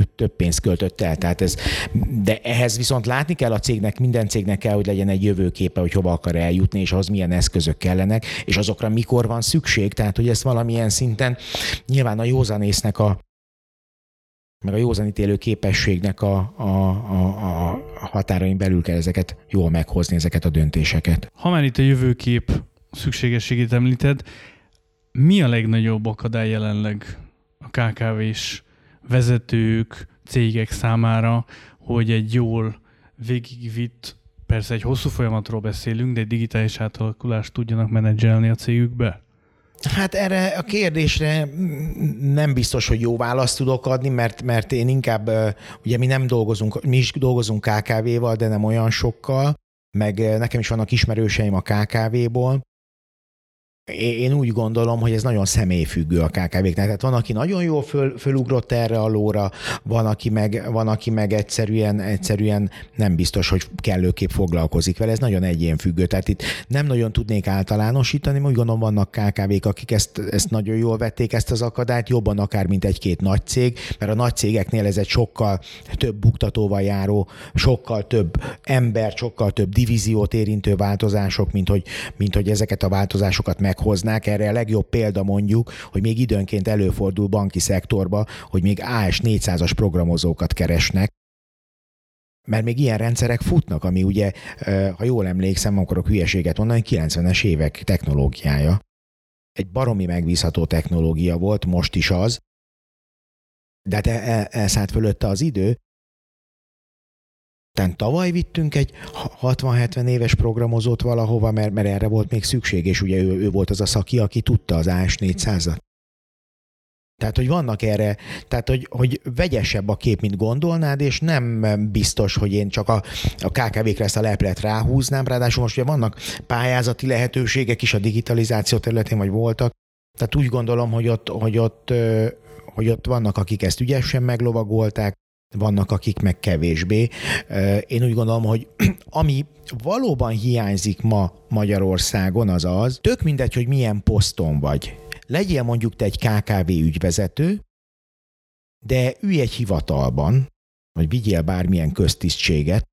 több pénzt költött el. Tehát de ehhez viszont látni kell a cégnek, minden cégnek kell, hogy legyen egy jövőképe, hogy hova akar eljutni, és ahhoz milyen eszközök kellenek, és azokra mikor van szükség. Tehát, hogy ezt valamilyen szinten nyilván a józanésznek meg a józanítélő képességnek a határain belül kell ezeket jól meghozni, ezeket a döntéseket. Ha már itt a jövőkép szükségességét említed, mi a legnagyobb akadály jelenleg a KKV-s vezetők, cégek számára, hogy egy jól végigvitt, persze egy hosszú folyamatról beszélünk, de egy digitális átalakulást tudjanak menedzselni a cégükbe? Hát erre a kérdésre nem biztos, hogy jó választ tudok adni, mert én inkább, ugye mi is dolgozunk KKV-val, de nem olyan sokkal, meg nekem is vannak ismerőseim a KKV-ból. Én úgy gondolom, hogy ez nagyon személyfüggő a KKV-knek. Tehát van, aki nagyon jól fölugrott erre a lóra, van, aki meg egyszerűen nem biztos, hogy kellőképp foglalkozik vele. Ez nagyon egyénfüggő. Tehát itt nem nagyon tudnék általánosítani, úgy gondolom vannak KKV-k, akik ezt nagyon jól vették, ezt az akadályt, jobban akár, mint egy-két nagy cég, mert a nagy cégeknél ez egy sokkal több buktatóval járó, sokkal több ember, sokkal több divíziót érintő változások, mint hogy ezeket a változásokat meghoznák. Erre a legjobb példa mondjuk, hogy még időnként előfordul banki szektorba, hogy még AS400-as programozókat keresnek, mert még ilyen rendszerek futnak, ami ugye, ha jól emlékszem, akarok hülyeséget mondani, 90-es évek technológiája. Egy baromi megbízható technológia volt, most is az, de hát elszállt fölötte az idő. Tehát tavaly vittünk egy 60-70 éves programozót valahova, mert erre volt még szükség, és ugye ő volt az a szaki, aki tudta az AS400-at. Tehát, hogy vannak erre, tehát, hogy vegyesebb a kép, mint gondolnád, és nem biztos, hogy én csak a KKV-kre ezt a leplet ráhúznám, ráadásul most ugye vannak pályázati lehetőségek is a digitalizáció területén, vagy voltak, tehát úgy gondolom, hogy ott vannak, akik ezt ügyesen meglovagolták, vannak, akik meg kevésbé. Én úgy gondolom, hogy ami valóban hiányzik ma Magyarországon, az az, tök mindegy, hogy milyen poszton vagy. Legyél mondjuk te egy KKV ügyvezető, de ülj egy hivatalban, vagy vigyél bármilyen köztisztséget,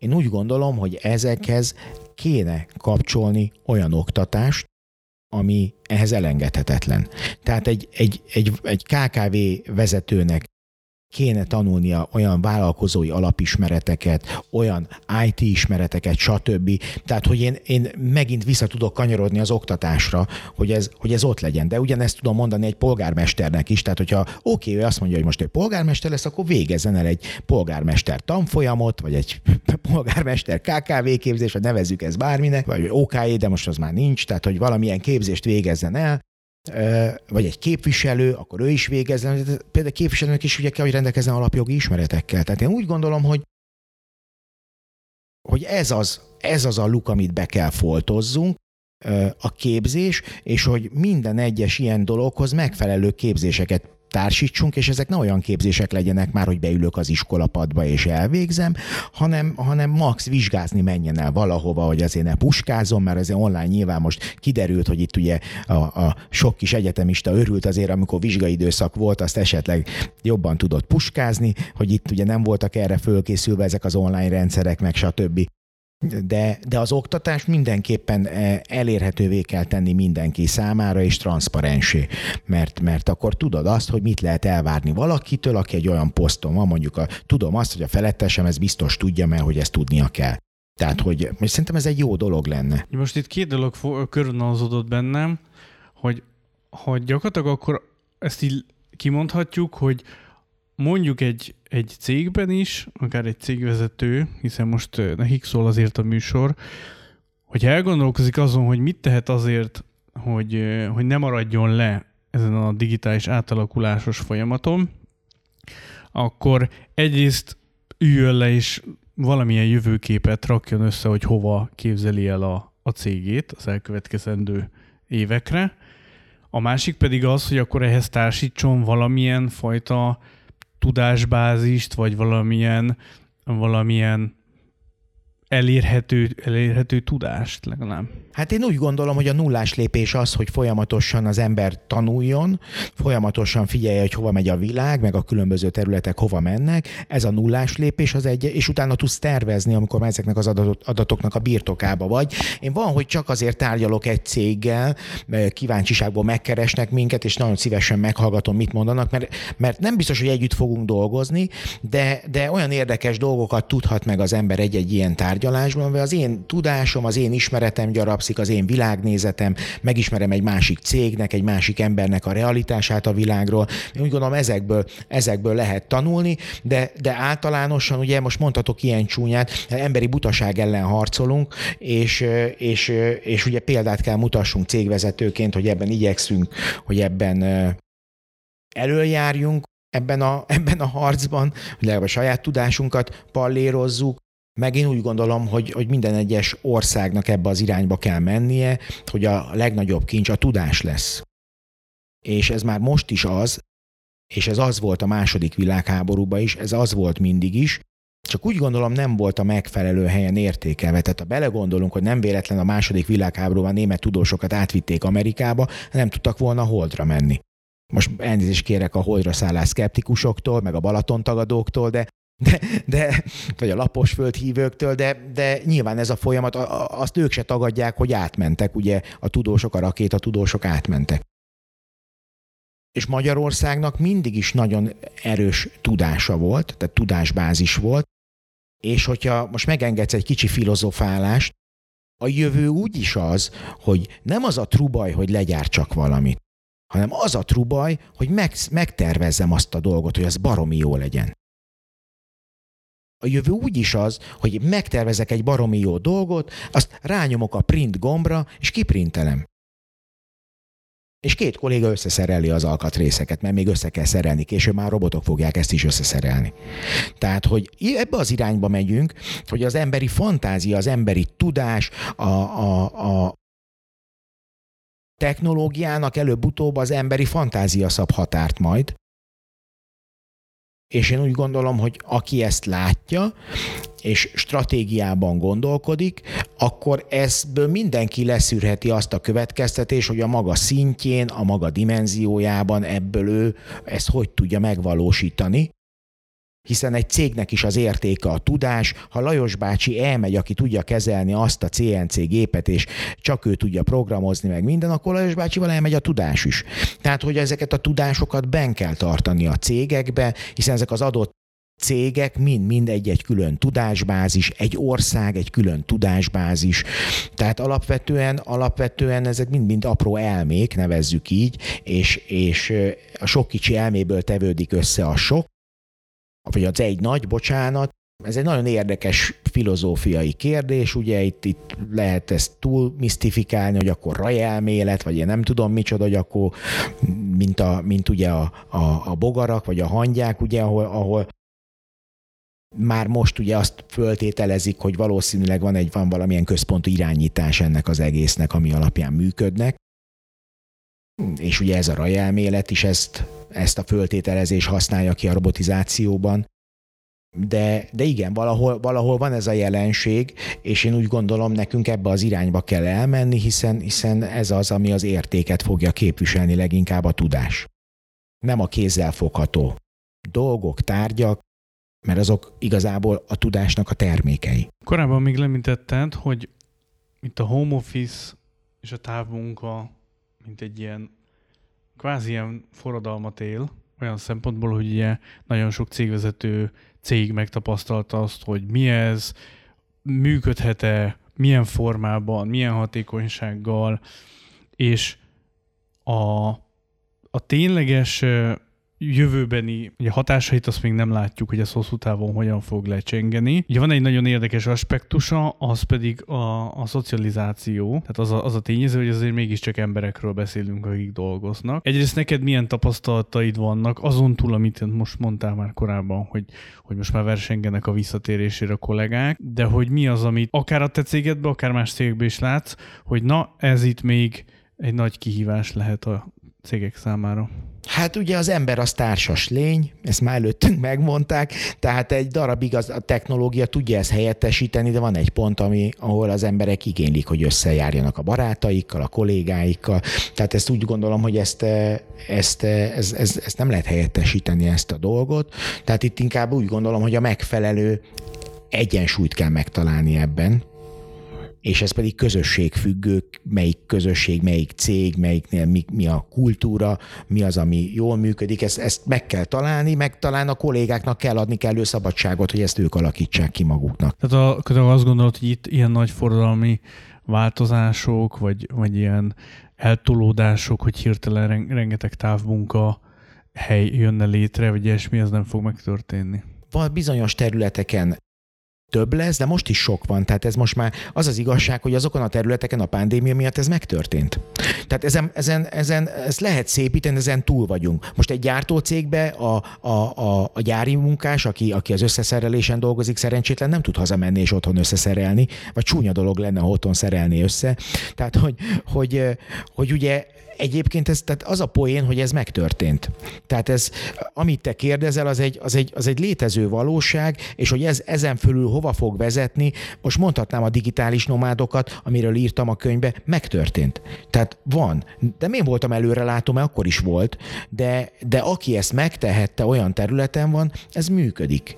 Én úgy gondolom, hogy ezekhez kéne kapcsolni olyan oktatást, ami ehhez elengedhetetlen. Tehát egy KKV vezetőnek kéne tanulnia olyan vállalkozói alapismereteket, olyan IT ismereteket, stb. Tehát, hogy én megint vissza tudok kanyarodni az oktatásra, hogy ez ott legyen. De ugyanezt tudom mondani egy polgármesternek is. Tehát, hogyha ő azt mondja, hogy most egy polgármester lesz, akkor végezzen el egy polgármester tanfolyamot, vagy egy polgármester KKV képzés, vagy nevezzük ezt bárminek, vagy OKE, de most az már nincs, tehát, hogy valamilyen képzést végezzen el, vagy egy képviselő, akkor ő is végezzen. Például a képviselőnek is ugye kell, hogy rendelkezzen alapjogi ismeretekkel. Tehát én úgy gondolom, hogy ez az a luk, amit be kell foltozzunk, a képzés, és hogy minden egyes ilyen dologhoz megfelelő képzéseket társítsunk, és ezek ne olyan képzések legyenek már, hogy beülök az iskolapadba és elvégzem, hanem max vizsgázni menjen el valahova, hogy azért ne puskázom, mert azért online nyilván most kiderült, hogy itt ugye a sok kis egyetemista örült azért, amikor vizsgai időszak volt, azt esetleg jobban tudott puskázni, hogy itt ugye nem voltak erre fölkészülve ezek az online rendszerek, meg stb. De az oktatást mindenképpen elérhetővé kell tenni mindenki számára, és transzparensé. Mert akkor tudod azt, hogy mit lehet elvárni valakitől, aki egy olyan poszton van, mondjuk tudom azt, hogy a felettesem ez biztos tudja, mert hogy ezt tudnia kell. Tehát, hogy szerintem ez egy jó dolog lenne. Most itt két dolog körvonalazódott bennem, hogy gyakorlatilag akkor ezt így kimondhatjuk, hogy mondjuk egy cégben is, akár egy cégvezető, hiszen most nekik szól azért a műsor, hogy elgondolkozik azon, hogy mit tehet azért, hogy ne maradjon le ezen a digitális átalakulásos folyamaton, akkor egyrészt üljön le és valamilyen jövőképet rakjon össze, hogy hova képzeli el a cégét az elkövetkezendő évekre. A másik pedig az, hogy akkor ehhez társítson valamilyen fajta tudásbázist, vagy valamilyen elérhető tudást legalább. Hát én úgy gondolom, hogy a nullás lépés az, hogy folyamatosan az ember tanuljon, folyamatosan figyelje, hogy hova megy a világ, meg a különböző területek hova mennek. Ez a nullás lépés az egy, és utána tudsz tervezni, amikor ezeknek az adatoknak a birtokába vagy. Én van, hogy csak azért tárgyalok egy céggel, kíváncsiságból megkeresnek minket, és nagyon szívesen meghallgatom, mit mondanak, mert nem biztos, hogy együtt fogunk dolgozni, de olyan érdekes dolgokat tudhat meg az ember egy-egy ilyen tárgyalásban, mert az én tudásom, az én ismeretem gyarapszik, az én világnézetem, megismerem egy másik cégnek, egy másik embernek a realitását a világról. Én úgy gondolom, ezekből lehet tanulni, de általánosan, ugye most mondhatok ilyen csúnyát, emberi butaság ellen harcolunk, és ugye példát kell mutassunk cégvezetőként, hogy ebben igyekszünk, hogy ebben elöljárjunk, ebben a harcban, hogy legalább a saját tudásunkat pallérozzuk. Meg én úgy gondolom, hogy minden egyes országnak ebbe az irányba kell mennie, hogy a legnagyobb kincs a tudás lesz. És ez már most is az, és ez az volt a második világháborúban is, ez az volt mindig is, csak úgy gondolom nem volt a megfelelő helyen értékelve. Tehát ha belegondolunk, hogy nem véletlen a második világháborúban német tudósokat átvitték Amerikába, nem tudtak volna Holdra menni. Most elnézést kérek a Holdra szállás szkeptikusoktól, meg a Balatontagadóktól, de vagy a Laposföld hívőktől, de nyilván ez a folyamat, azt ők se tagadják, hogy átmentek, ugye a tudósok, a rakétatudósok átmentek. És Magyarországnak mindig is nagyon erős tudása volt, tehát tudásbázis volt, és hogyha most megengedsz egy kicsi filozofálást, a jövő úgy is az, hogy nem az a trubaj, hogy legyár csak valamit, hanem az a trubaj, hogy megtervezzem azt a dolgot, hogy az baromi jó legyen. A jövő úgy is az, hogy megtervezek egy baromi jó dolgot, azt rányomok a print gombra, és kiprintelem. És két kolléga összeszereli az alkatrészeket, mert még össze kell szerelni, később már robotok fogják ezt is összeszerelni. Tehát, hogy ebbe az irányba megyünk, hogy az emberi fantázia, az emberi tudás, a technológiának előbb-utóbb az emberi fantázia szab határt majd. És én úgy gondolom, hogy aki ezt látja, és stratégiában gondolkodik, akkor ebből mindenki leszűrheti azt a következtetés, hogy a maga szintjén, a maga dimenziójában ebből ő ezt hogy tudja megvalósítani. Hiszen egy cégnek is az értéke a tudás. Ha Lajos bácsi elmegy, aki tudja kezelni azt a CNC gépet, és csak ő tudja programozni meg minden, akkor Lajos bácsival elmegy a tudás is. Tehát, hogy ezeket a tudásokat benn kell tartani a cégekbe, hiszen ezek az adott cégek mind egy-egy külön tudásbázis, egy ország egy külön tudásbázis. Tehát alapvetően ezek mind apró elmék, nevezzük így, és a sok kicsi elméből tevődik össze a sok, vagy az egy nagy, bocsánat. Ez egy nagyon érdekes filozófiai kérdés, ugye itt lehet ezt túl misztifikálni, hogy akkor rajelmélet, vagy én nem tudom micsoda, hogy akkor mint ugye a bogarak, vagy a hangyák, ugye, ahol már most ugye azt föltételezik, hogy valószínűleg van valamilyen központi irányítás ennek az egésznek, ami alapján működnek. És ugye ez a rajelmélet is ezt a föltételezést használja ki a robotizációban. De igen, valahol van ez a jelenség, és én úgy gondolom, nekünk ebbe az irányba kell elmenni, hiszen ez az, ami az értéket fogja képviselni, leginkább a tudás. Nem a kézzel fogható dolgok, tárgyak, mert azok igazából a tudásnak a termékei. Korábban még említetted, hogy itt a home office és a távmunka mint egy ilyen kvázi ilyen forradalmat él, olyan szempontból, hogy ugye nagyon sok cégvezető cég megtapasztalta azt, hogy mi ez, működhet-e, milyen formában, milyen hatékonysággal, és a tényleges jövőbeni ugye hatásait azt még nem látjuk, hogy ez hosszú távon hogyan fog lecsengeni. Ugye van egy nagyon érdekes aspektusa, az pedig a szocializáció, tehát az a tényező, hogy azért mégiscsak emberekről beszélünk, akik dolgoznak. Egyrészt neked milyen tapasztalataid vannak azon túl, amit most mondtál már korábban, hogy most már versengenek a visszatérésére a kollégák, de hogy mi az, amit akár a te cégedbe, akár más cégbe is látsz, hogy na, ez itt még egy nagy kihívás lehet a cégek számára. Hát ugye az ember az társas lény, ezt már előttünk megmondták, tehát egy darabig a technológia tudja ezt helyettesíteni, de van egy pont, ahol az emberek igénylik, hogy összejárjanak a barátaikkal, a kollégáikkal, tehát ezt úgy gondolom, hogy ezt nem lehet helyettesíteni, ezt a dolgot, tehát itt inkább úgy gondolom, hogy a megfelelő egyensúlyt kell megtalálni ebben, és ez pedig közösségfüggő, melyik közösség, melyik cég, melyiknél mi a kultúra, mi az, ami jól működik, ezt meg kell találni, meg talán a kollégáknak kell adni kellő szabadságot, hogy ezt ők alakítsák ki maguknak. Tehát azt gondolod, hogy itt ilyen nagy forradalmi változások, vagy ilyen eltolódások, hogy hirtelen rengeteg távmunka hely jönne létre, vagy ilyesmi, ez nem fog megtörténni? Van bizonyos területeken több lesz, de most is sok van. Tehát ez most már az igazság, hogy azokon a területeken a pandémia miatt ez megtörtént. Tehát ezt lehet szépíteni, ezen túl vagyunk. Most egy gyártócégbe a gyári munkás, aki az összeszerelésen dolgozik, szerencsétlen nem tud hazamenni és otthon összeszerelni, vagy csúnya dolog lenne, ha otthon szerelni össze. Tehát, hogy ugye egyébként ez, tehát az a poén, hogy ez megtörtént. Tehát ez, amit te kérdezel, az egy létező valóság, és hogy ezen fölül hova fog vezetni, most mondhatnám a digitális nomádokat, amiről írtam a könyvbe, megtörtént. Tehát van. De én voltam előrelátó, mert akkor is volt, de aki ezt megtehette, olyan területen van, ez működik.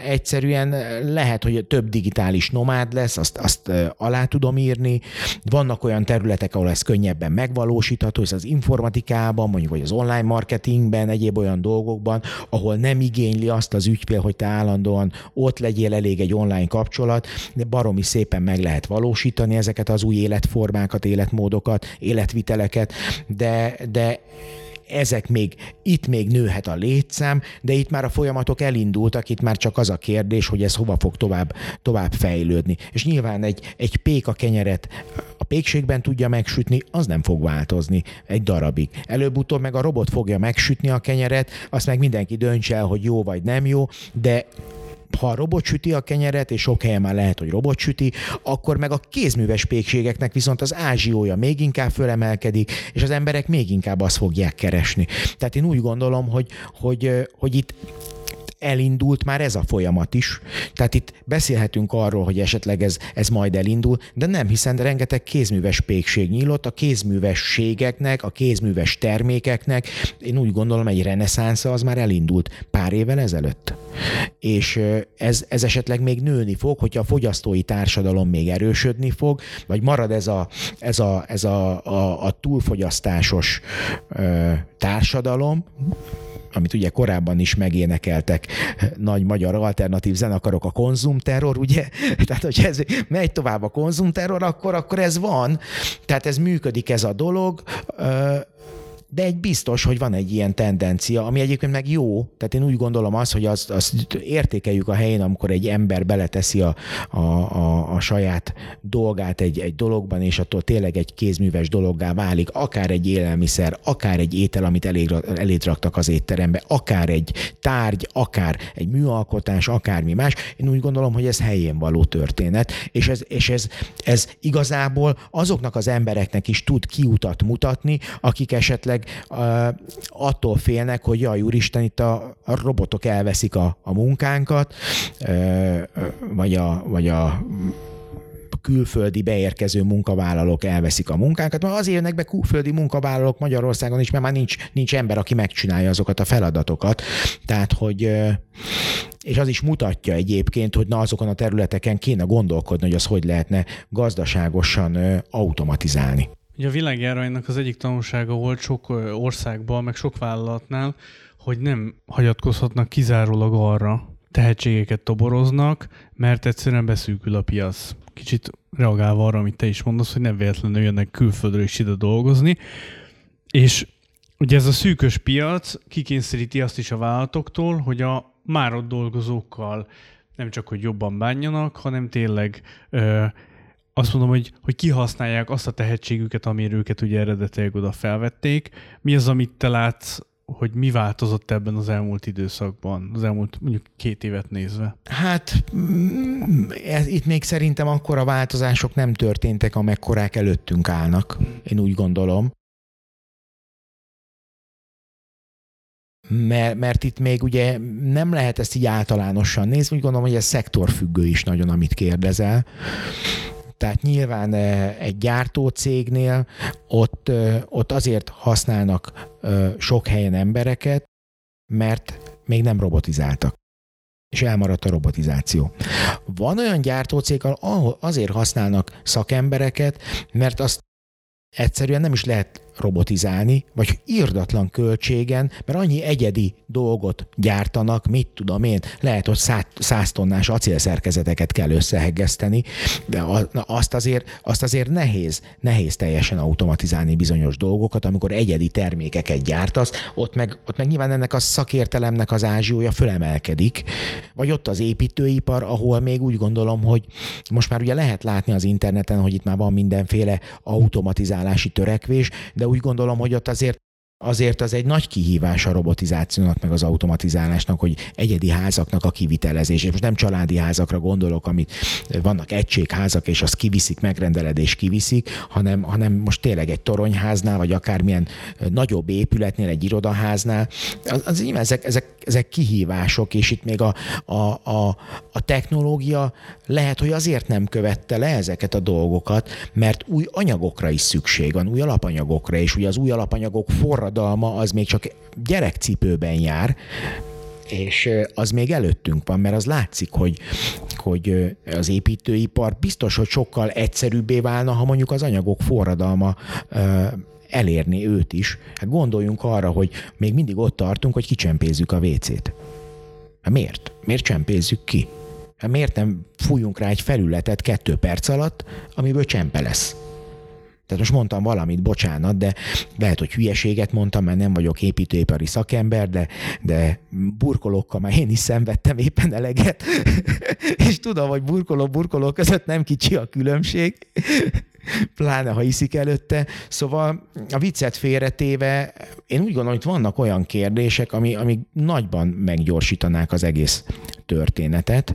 Egyszerűen lehet, hogy több digitális nomád lesz, azt alá tudom írni. Vannak olyan területek, ahol ez könnyebben megvalósítható, ez az informatikában, mondjuk, vagy az online marketingben, egyéb olyan dolgokban, ahol nem igényli azt az ügyfél, hogy te állandóan ott legyél, elég egy online kapcsolat, de baromi szépen meg lehet valósítani ezeket az új életformákat, életmódokat, életviteleket, de ezek itt még nőhet a létszám, de itt már a folyamatok elindultak, itt már csak az a kérdés, hogy ez hova fog tovább fejlődni. És nyilván egy péka kenyeret a pékségben tudja megsütni, az nem fog változni egy darabig. Előbb-utóbb meg a robot fogja megsütni a kenyeret, azt meg mindenki döntse el, hogy jó vagy nem jó, de ha a robot süti a kenyeret, és sok helyen már lehet, hogy robot süti, akkor meg a kézműves pékségeknek viszont az ázsiója még inkább fölemelkedik, és az emberek még inkább azt fogják keresni. Tehát én úgy gondolom, hogy itt elindult már ez a folyamat is. Tehát itt beszélhetünk arról, hogy esetleg ez majd elindul, de nem, hiszen rengeteg kézműves pékség nyílott, a kézművességeknek, a kézműves termékeknek, én úgy gondolom, egy reneszánsza az már elindult pár évvel ezelőtt. És ez esetleg még nőni fog, hogyha a fogyasztói társadalom még erősödni fog, vagy marad ez a túlfogyasztásos társadalom, amit ugye korábban is megénekeltek nagy magyar alternatív zenekarok, a konzumterror, ugye? Tehát, hogyha ez megy tovább a konzumterror, akkor ez van. Tehát ez működik, ez a dolog, de egy biztos, hogy van egy ilyen tendencia, ami egyébként meg jó. Tehát én úgy gondolom azt, hogy azt értékeljük a helyén, amikor egy ember beleteszi a saját dolgát egy dologban, és attól tényleg egy kézműves dologgá válik, akár egy élelmiszer, akár egy étel, amit elétraktak az étterembe, akár egy tárgy, akár egy műalkotás, akármi más. Én úgy gondolom, hogy ez helyén való történet, és ez igazából azoknak az embereknek is tud kiutat mutatni, akik esetleg attól félnek, hogy jaj, úristen, itt a robotok elveszik a munkánkat, vagy a külföldi beérkező munkavállalók elveszik a munkánkat, mert azért jönnek be külföldi munkavállalók Magyarországon is, mert már nincs ember, aki megcsinálja azokat a feladatokat. Tehát, hogy és az is mutatja egyébként, hogy na azokon a területeken kéne gondolkodni, hogy az hogy lehetne gazdaságosan automatizálni. Ugye a világjárványnak az egyik tanulsága volt sok országban, meg sok vállalatnál, hogy nem hagyatkozhatnak kizárólag arra, tehetségeket toboroznak, mert egyszerűen beszűkül a piac. Kicsit reagálva arra, amit te is mondasz, hogy nem véletlenül jönnek külföldről is ide dolgozni. És ugye ez a szűkös piac kikényszeríti azt is a vállalatoktól, hogy a már ott dolgozókkal nem csak, hogy jobban bánjanak, hanem tényleg... azt mondom, hogy kihasználják azt a tehetségüket, amire őket ugye eredetileg oda felvették. Mi az, amit te látsz, hogy mi változott ebben az elmúlt időszakban, az elmúlt mondjuk 2 évet nézve? Hát itt még szerintem akkora változások nem történtek, amekkorák előttünk állnak, én úgy gondolom. Mert itt még ugye nem lehet ezt így általánosan nézni, úgy gondolom, hogy ez szektorfüggő is nagyon, amit kérdezel. Tehát nyilván egy gyártócégnél ott azért használnak sok helyen embereket, mert még nem robotizáltak, és elmaradt a robotizáció. Van olyan gyártócég, ahol azért használnak szakembereket, mert azt egyszerűen nem is lehet robotizálni, vagy irdatlan költségen, mert annyi egyedi dolgot gyártanak, mit tudom én, lehet, hogy 100 tonnás acélszerkezeteket kell összeheggeszteni, de azt azért nehéz teljesen automatizálni bizonyos dolgokat, amikor egyedi termékeket gyártasz, ott meg nyilván ennek a szakértelemnek az ázsiója fölemelkedik, vagy ott az építőipar, ahol még úgy gondolom, hogy most már ugye lehet látni az interneten, hogy itt már van mindenféle automatizálási törekvés, de úgy gondolom, hogy ott azért az egy nagy kihívás a robotizációnak, meg az automatizálásnak, hogy egyedi házaknak a kivitelezés. Most nem családi házakra gondolok, amit vannak egységházak, és azt kiviszik, megrendeled és kiviszik, hanem most tényleg egy toronyháznál, vagy akármilyen nagyobb épületnél, egy irodaháznál. Ezek kihívások, és itt még a technológia lehet, hogy azért nem követte le ezeket a dolgokat, mert új anyagokra is szükség van, új alapanyagokra, és ugye az új alapanyagok forradalma az még csak gyerekcipőben jár, és az még előttünk van, mert az látszik, hogy az építőipar biztos, hogy sokkal egyszerűbbé válna, ha mondjuk az anyagok forradalma elérni őt is. Hát gondoljunk arra, hogy még mindig ott tartunk, hogy kicsempézzük a WC-t. Hát miért? Miért csempézzük ki? Hát miért nem fújunk rá egy felületet 2 perc alatt, amiből csempe lesz? Tehát most mondtam valamit, bocsánat, de lehet, hogy hülyeséget mondtam, mert nem vagyok építőipari szakember, de burkolókkal már én is szenvedtem éppen eleget, és tudom, hogy burkoló között nem kicsi a különbség, pláne ha iszik előtte. Szóval a viccet félretéve, én úgy gondolom, hogy vannak olyan kérdések, ami nagyban meggyorsítanák az egész történetet,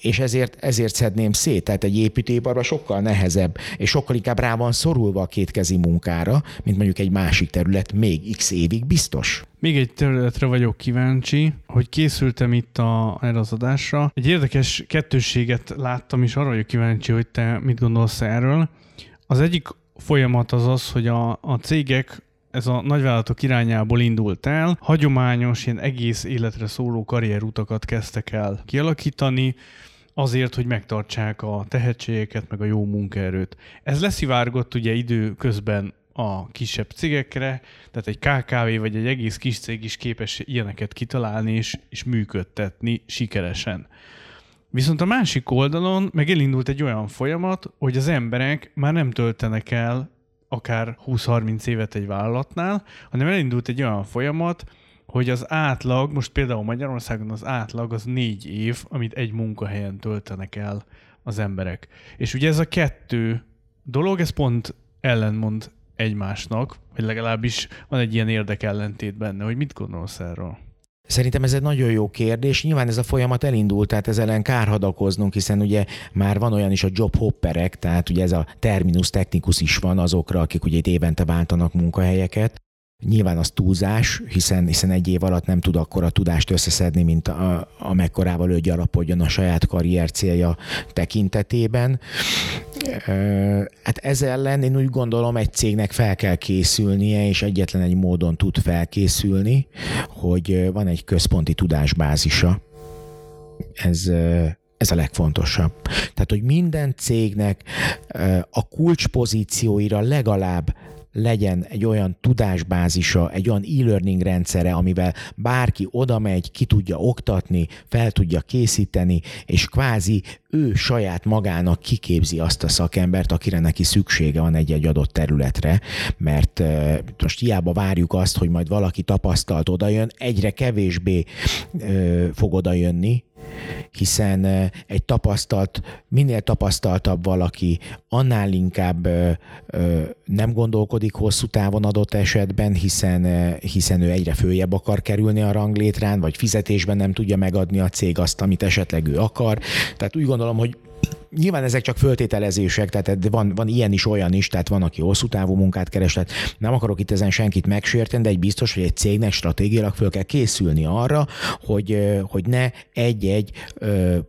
és ezért szedném szét. Tehát egy építőiparban sokkal nehezebb, és sokkal inkább rá van szorulva a kétkezi munkára, mint mondjuk egy másik terület még x évig biztos. Még egy területre vagyok kíváncsi, hogy készültem itt erre az adásra. Egy érdekes kettősséget láttam, és arra vagyok kíváncsi, hogy te mit gondolsz erről. Az egyik folyamat az az, hogy a cégek ez a nagyvállalatok irányából indult el, hagyományos, ilyen egész életre szóló karrierutakat kezdtek el kialakítani, azért, hogy megtartsák a tehetségeket, meg a jó munkaerőt. Ez leszivárgott ugye időközben a kisebb cégekre, tehát egy KKV vagy egy egész kis cég is képes ilyeneket kitalálni és működtetni sikeresen. Viszont a másik oldalon meg elindult egy olyan folyamat, hogy az emberek már nem töltenek el akár 20-30 évet egy vállalatnál, hanem elindult egy olyan folyamat, hogy az átlag, most például Magyarországon az átlag az 4 év, amit egy munkahelyen töltenek el az emberek. És ugye ez a kettő dolog, ez pont ellenmond egymásnak, vagy legalábbis van egy ilyen érdekellentét benne, hogy mit gondolsz erről? Szerintem ez egy nagyon jó kérdés. Nyilván ez a folyamat elindult, tehát ez ellen kár hadakoznunk, hiszen ugye már van olyan is a job hopperek, tehát ugye ez a terminus technicus is van azokra, akik ugye itt évente váltanak munkahelyeket. Nyilván az túlzás, hiszen 1 év alatt nem tud akkora tudást összeszedni, mint amekkorával ő gyarapodjon a saját karrier célja tekintetében. Hát ez ellen én úgy gondolom, egy cégnek fel kell készülnie, és egyetlen egy módon tud felkészülni, hogy van egy központi tudásbázisa. Ez a legfontosabb. Tehát, hogy minden cégnek a kulcspozícióira legalább legyen egy olyan tudásbázisa, egy olyan e-learning rendszere, amivel bárki oda megy, ki tudja oktatni, fel tudja készíteni, és kvázi ő saját magának kiképzi azt a szakembert, akire neki szüksége van egy-egy adott területre, mert most hiába várjuk azt, hogy majd valaki tapasztalt odajön, egyre kevésbé fog odajönni, hiszen egy minél tapasztaltabb valaki, annál inkább nem gondolkodik hosszú távon adott esetben, hiszen ő egyre följebb akar kerülni a ranglétrán, vagy fizetésben nem tudja megadni a cég azt, amit esetleg ő akar. Tehát úgy gondolom, hogy nyilván ezek csak föltételezések, tehát van ilyen is, olyan is, tehát van, aki hosszú távú munkát keres, tehát nem akarok itt ezen senkit megsérteni, de egy biztos, hogy egy cégnek stratégiailag föl kell készülni arra, hogy ne egy-egy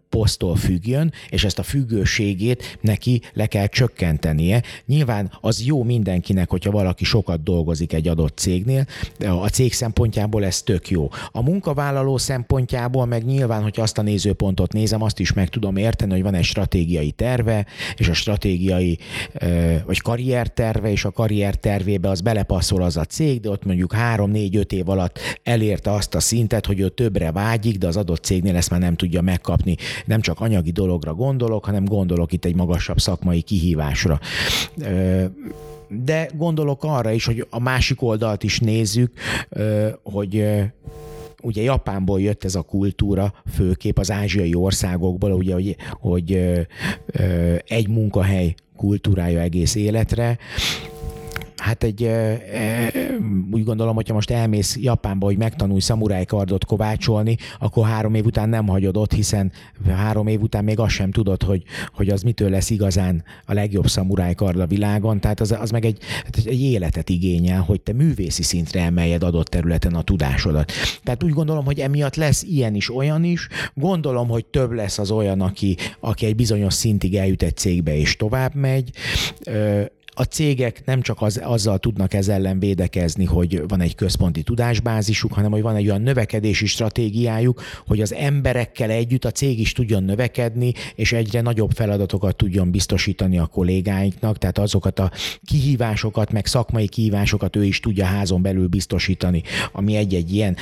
poszttól függjön, és ezt a függőségét neki le kell csökkentenie. Nyilván az jó mindenkinek, hogyha valaki sokat dolgozik egy adott cégnél, de a cég szempontjából ez tök jó. A munkavállaló szempontjából meg nyilván, hogyha azt a nézőpontot nézem, azt is meg tudom érteni, hogy van egy stratégiai terve, és a stratégiai vagy karrierterve, és a karriertervébe az belepasszol az a cég, de ott mondjuk 3-4-5 év alatt elérte azt a szintet, hogy ő többre vágyik, de az adott cégnél ezt már nem tudja megkapni. Nem csak anyagi dologra gondolok, hanem gondolok itt egy magasabb szakmai kihívásra. De gondolok arra is, hogy a másik oldalt is nézzük, hogy ugye Japánból jött ez a kultúra, főképp az ázsiai országokból, ugye, hogy egy munkahely kultúrája egész életre. Hát úgy gondolom, hogyha most elmész Japánba, hogy megtanulj szamurájkardot kovácsolni, akkor 3 év után nem hagyod ott, hiszen 3 év után még azt sem tudod, hogy az mitől lesz igazán a legjobb szamurájkard a világon. Tehát az meg egy életet igényel, hogy te művészi szintre emeljed adott területen a tudásodat. Tehát úgy gondolom, hogy emiatt lesz ilyen is, olyan is. Gondolom, hogy több lesz az olyan, aki egy bizonyos szintig eljut egy cégbe és tovább megy. A cégek nem csak azzal tudnak ez ellen védekezni, hogy van egy központi tudásbázisuk, hanem hogy van egy olyan növekedési stratégiájuk, hogy az emberekkel együtt a cég is tudjon növekedni, és egyre nagyobb feladatokat tudjon biztosítani a kollégáinknak, tehát azokat a kihívásokat, meg szakmai kihívásokat ő is tudja házon belül biztosítani, ami egy-egy ilyen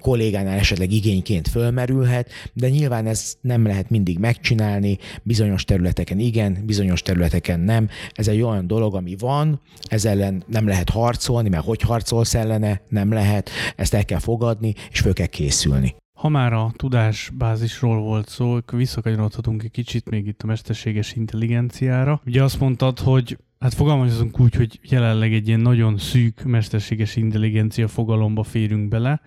kollégánál esetleg igényként fölmerülhet, de nyilván ezt nem lehet mindig megcsinálni, bizonyos területeken igen, bizonyos területeken nem. Ez egy olyan dolog, ami van, ez ellen nem lehet harcolni, mert hogy harcolsz ellene, nem lehet, ezt el kell fogadni, és föl kell készülni. Ha már a tudásbázisról volt szó, akkor visszakanyarodhatunk egy kicsit még itt a mesterséges intelligenciára. Ugye azt mondtad, hogy hát fogalmazunk úgy, hogy jelenleg egy ilyen nagyon szűk mesterséges intelligencia fogalomba férünk bele,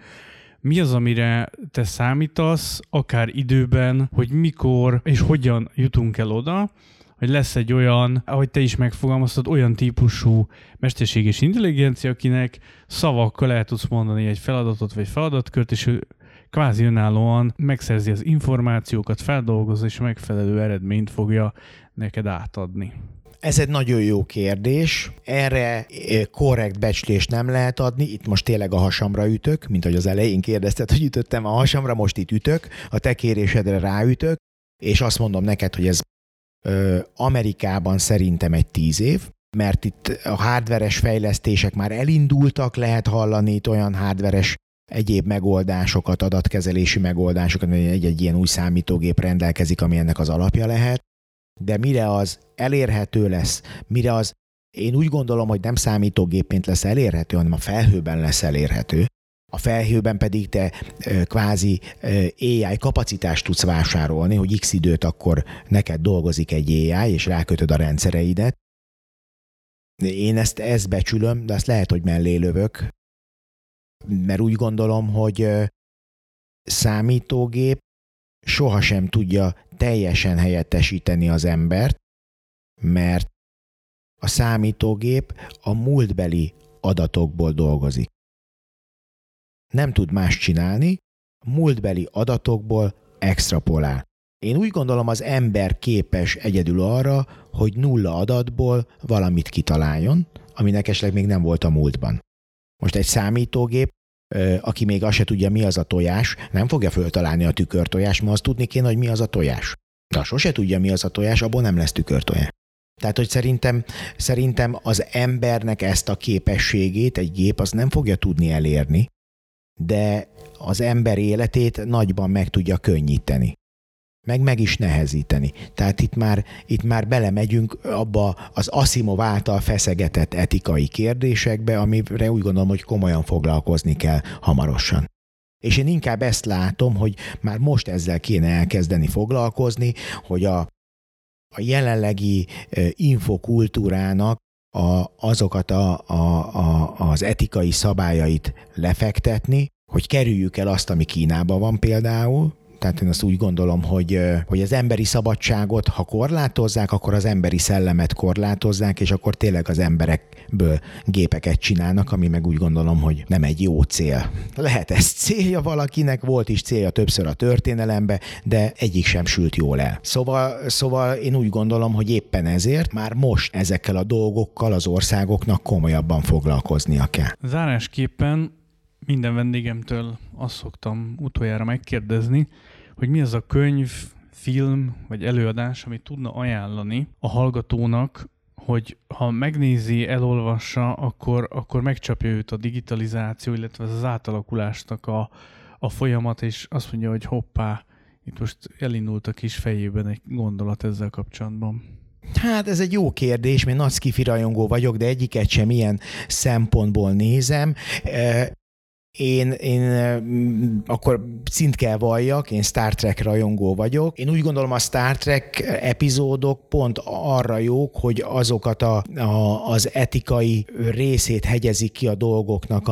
mi az, amire te számítasz, akár időben, hogy mikor és hogyan jutunk el oda, hogy lesz egy olyan, ahogy te is megfogalmaztad, olyan típusú mesterséges intelligencia, akinek szavakkal el tudsz mondani egy feladatot vagy feladatkört, és ő kvázi önállóan megszerzi az információkat, feldolgozza, és megfelelő eredményt fogja neked átadni. Ez egy nagyon jó kérdés. Erre korrekt becslést nem lehet adni. Itt most tényleg a hasamra ütök, mint ahogy az elején kérdezted, hogy ütöttem a hasamra, most itt ütök, a te kérésedre ráütök, és azt mondom neked, hogy ez Amerikában szerintem egy 10 év, mert itt a hardveres fejlesztések már elindultak, lehet hallani itt olyan hardveres egyéb megoldásokat, adatkezelési megoldásokat, egy ilyen új számítógép rendelkezik, ami ennek az alapja lehet, de mire az elérhető lesz, mire az, én úgy gondolom, hogy nem számítógépként lesz elérhető, hanem a felhőben lesz elérhető. A felhőben pedig te kvázi AI kapacitást tudsz vásárolni, hogy x időt akkor neked dolgozik egy AI, és rákötöd a rendszereidet. Én ezt becsülöm, de azt lehet, hogy mellé lövök, mert úgy gondolom, hogy számítógép sohasem tudja teljesen helyettesíteni az embert, mert a számítógép a múltbeli adatokból dolgozik. Nem tud más csinálni, múltbeli adatokból extrapolál. Én úgy gondolom, az ember képes egyedül arra, hogy nulla adatból valamit kitaláljon, aminek esetleg még nem volt a múltban. Most egy számítógép, aki még azt se tudja, mi az a tojás, nem fogja föltalálni a tükörtojást, mert azt tudni kéne, hogy mi az a tojás. De sose tudja, mi az a tojás, abból nem lesz tükörtojás. Tehát, hogy szerintem az embernek ezt a képességét egy gép az nem fogja tudni elérni, de az ember életét nagyban meg tudja könnyíteni, meg is nehezíteni. Tehát itt már belemegyünk abba az Asimov által feszegetett etikai kérdésekbe, amire úgy gondolom, hogy komolyan foglalkozni kell hamarosan. És én inkább ezt látom, hogy már most ezzel kéne elkezdeni foglalkozni, hogy a jelenlegi infokultúrának azokat az etikai szabályait lefektetni, hogy kerüljük el azt, ami Kínában van például. Tehát én azt úgy gondolom, hogy az emberi szabadságot, ha korlátozzák, akkor az emberi szellemet korlátozzák, és akkor tényleg az emberekből gépeket csinálnak, ami meg úgy gondolom, hogy nem egy jó cél. Lehet ez célja valakinek, volt is célja többször a történelembe, de egyik sem sült jól el. Szóval én úgy gondolom, hogy éppen ezért már most ezekkel a dolgokkal az országoknak komolyabban foglalkoznia kell. Zárásképpen minden vendégemtől azt szoktam utoljára megkérdezni, hogy mi az a könyv, film vagy előadás, amit tudna ajánlani a hallgatónak, hogy ha megnézi, elolvassa, akkor megcsapja őt a digitalizáció, illetve az átalakulásnak a folyamat, és azt mondja, hogy hoppá, itt most elindult a kis fejében egy gondolat ezzel kapcsolatban. Hát ez egy jó kérdés, mert nagy szkifi rajongó vagyok, de egyiket sem ilyen szempontból nézem. Én akkor szint kell valljak, én Star Trek rajongó vagyok. Én úgy gondolom, a Star Trek epizódok pont arra jók, hogy azokat az etikai részét hegyezik ki a dolgoknak,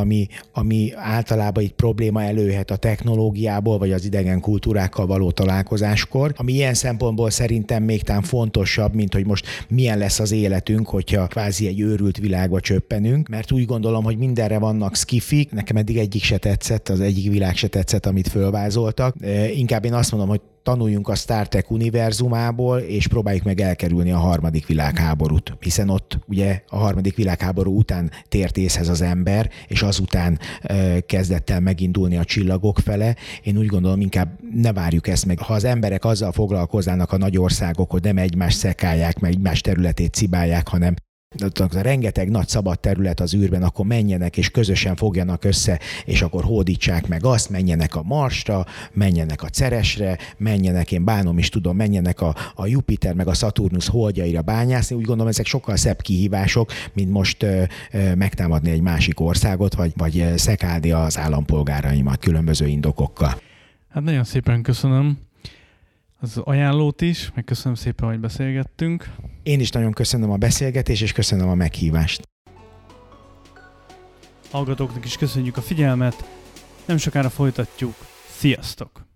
ami általában itt probléma előhet a technológiából, vagy az idegen kultúrákkal való találkozáskor, ami ilyen szempontból szerintem még talán fontosabb, mint hogy most milyen lesz az életünk, hogyha kvázi egy őrült világba csöppenünk, mert úgy gondolom, hogy mindenre vannak skifik, nekem eddig egyik se tetszett, az egyik világ se tetszett, amit fölvázoltak. Inkább én azt mondom, hogy tanuljunk a Star Trek univerzumából, és próbáljuk meg elkerülni a harmadik világháborút, hiszen ott ugye a harmadik világháború után tért észhez az ember, és azután kezdett el megindulni a csillagok fele. Én úgy gondolom, inkább ne várjuk ezt meg. Ha az emberek azzal foglalkoznának a nagy országok, hogy nem egymást szekálják, meg egymás területét cibálják, hanem rengeteg nagy szabad terület az űrben, akkor menjenek és közösen fogjanak össze, és akkor hódítsák meg azt, menjenek a Marsra, menjenek a Ceresre, menjenek, én bánom is tudom, menjenek a Jupiter meg a Szaturnusz holdjaira bányászni. Úgy gondolom, ezek sokkal szebb kihívások, mint most megtámadni egy másik országot, vagy szekálni az állampolgáraimat különböző indokokkal. Hát nagyon szépen köszönöm az ajánlót is, meg köszönöm szépen, hogy beszélgettünk. Én is nagyon köszönöm a beszélgetést, és köszönöm a meghívást. Hallgatóknak is köszönjük a figyelmet, Nem sokára folytatjuk. Sziasztok!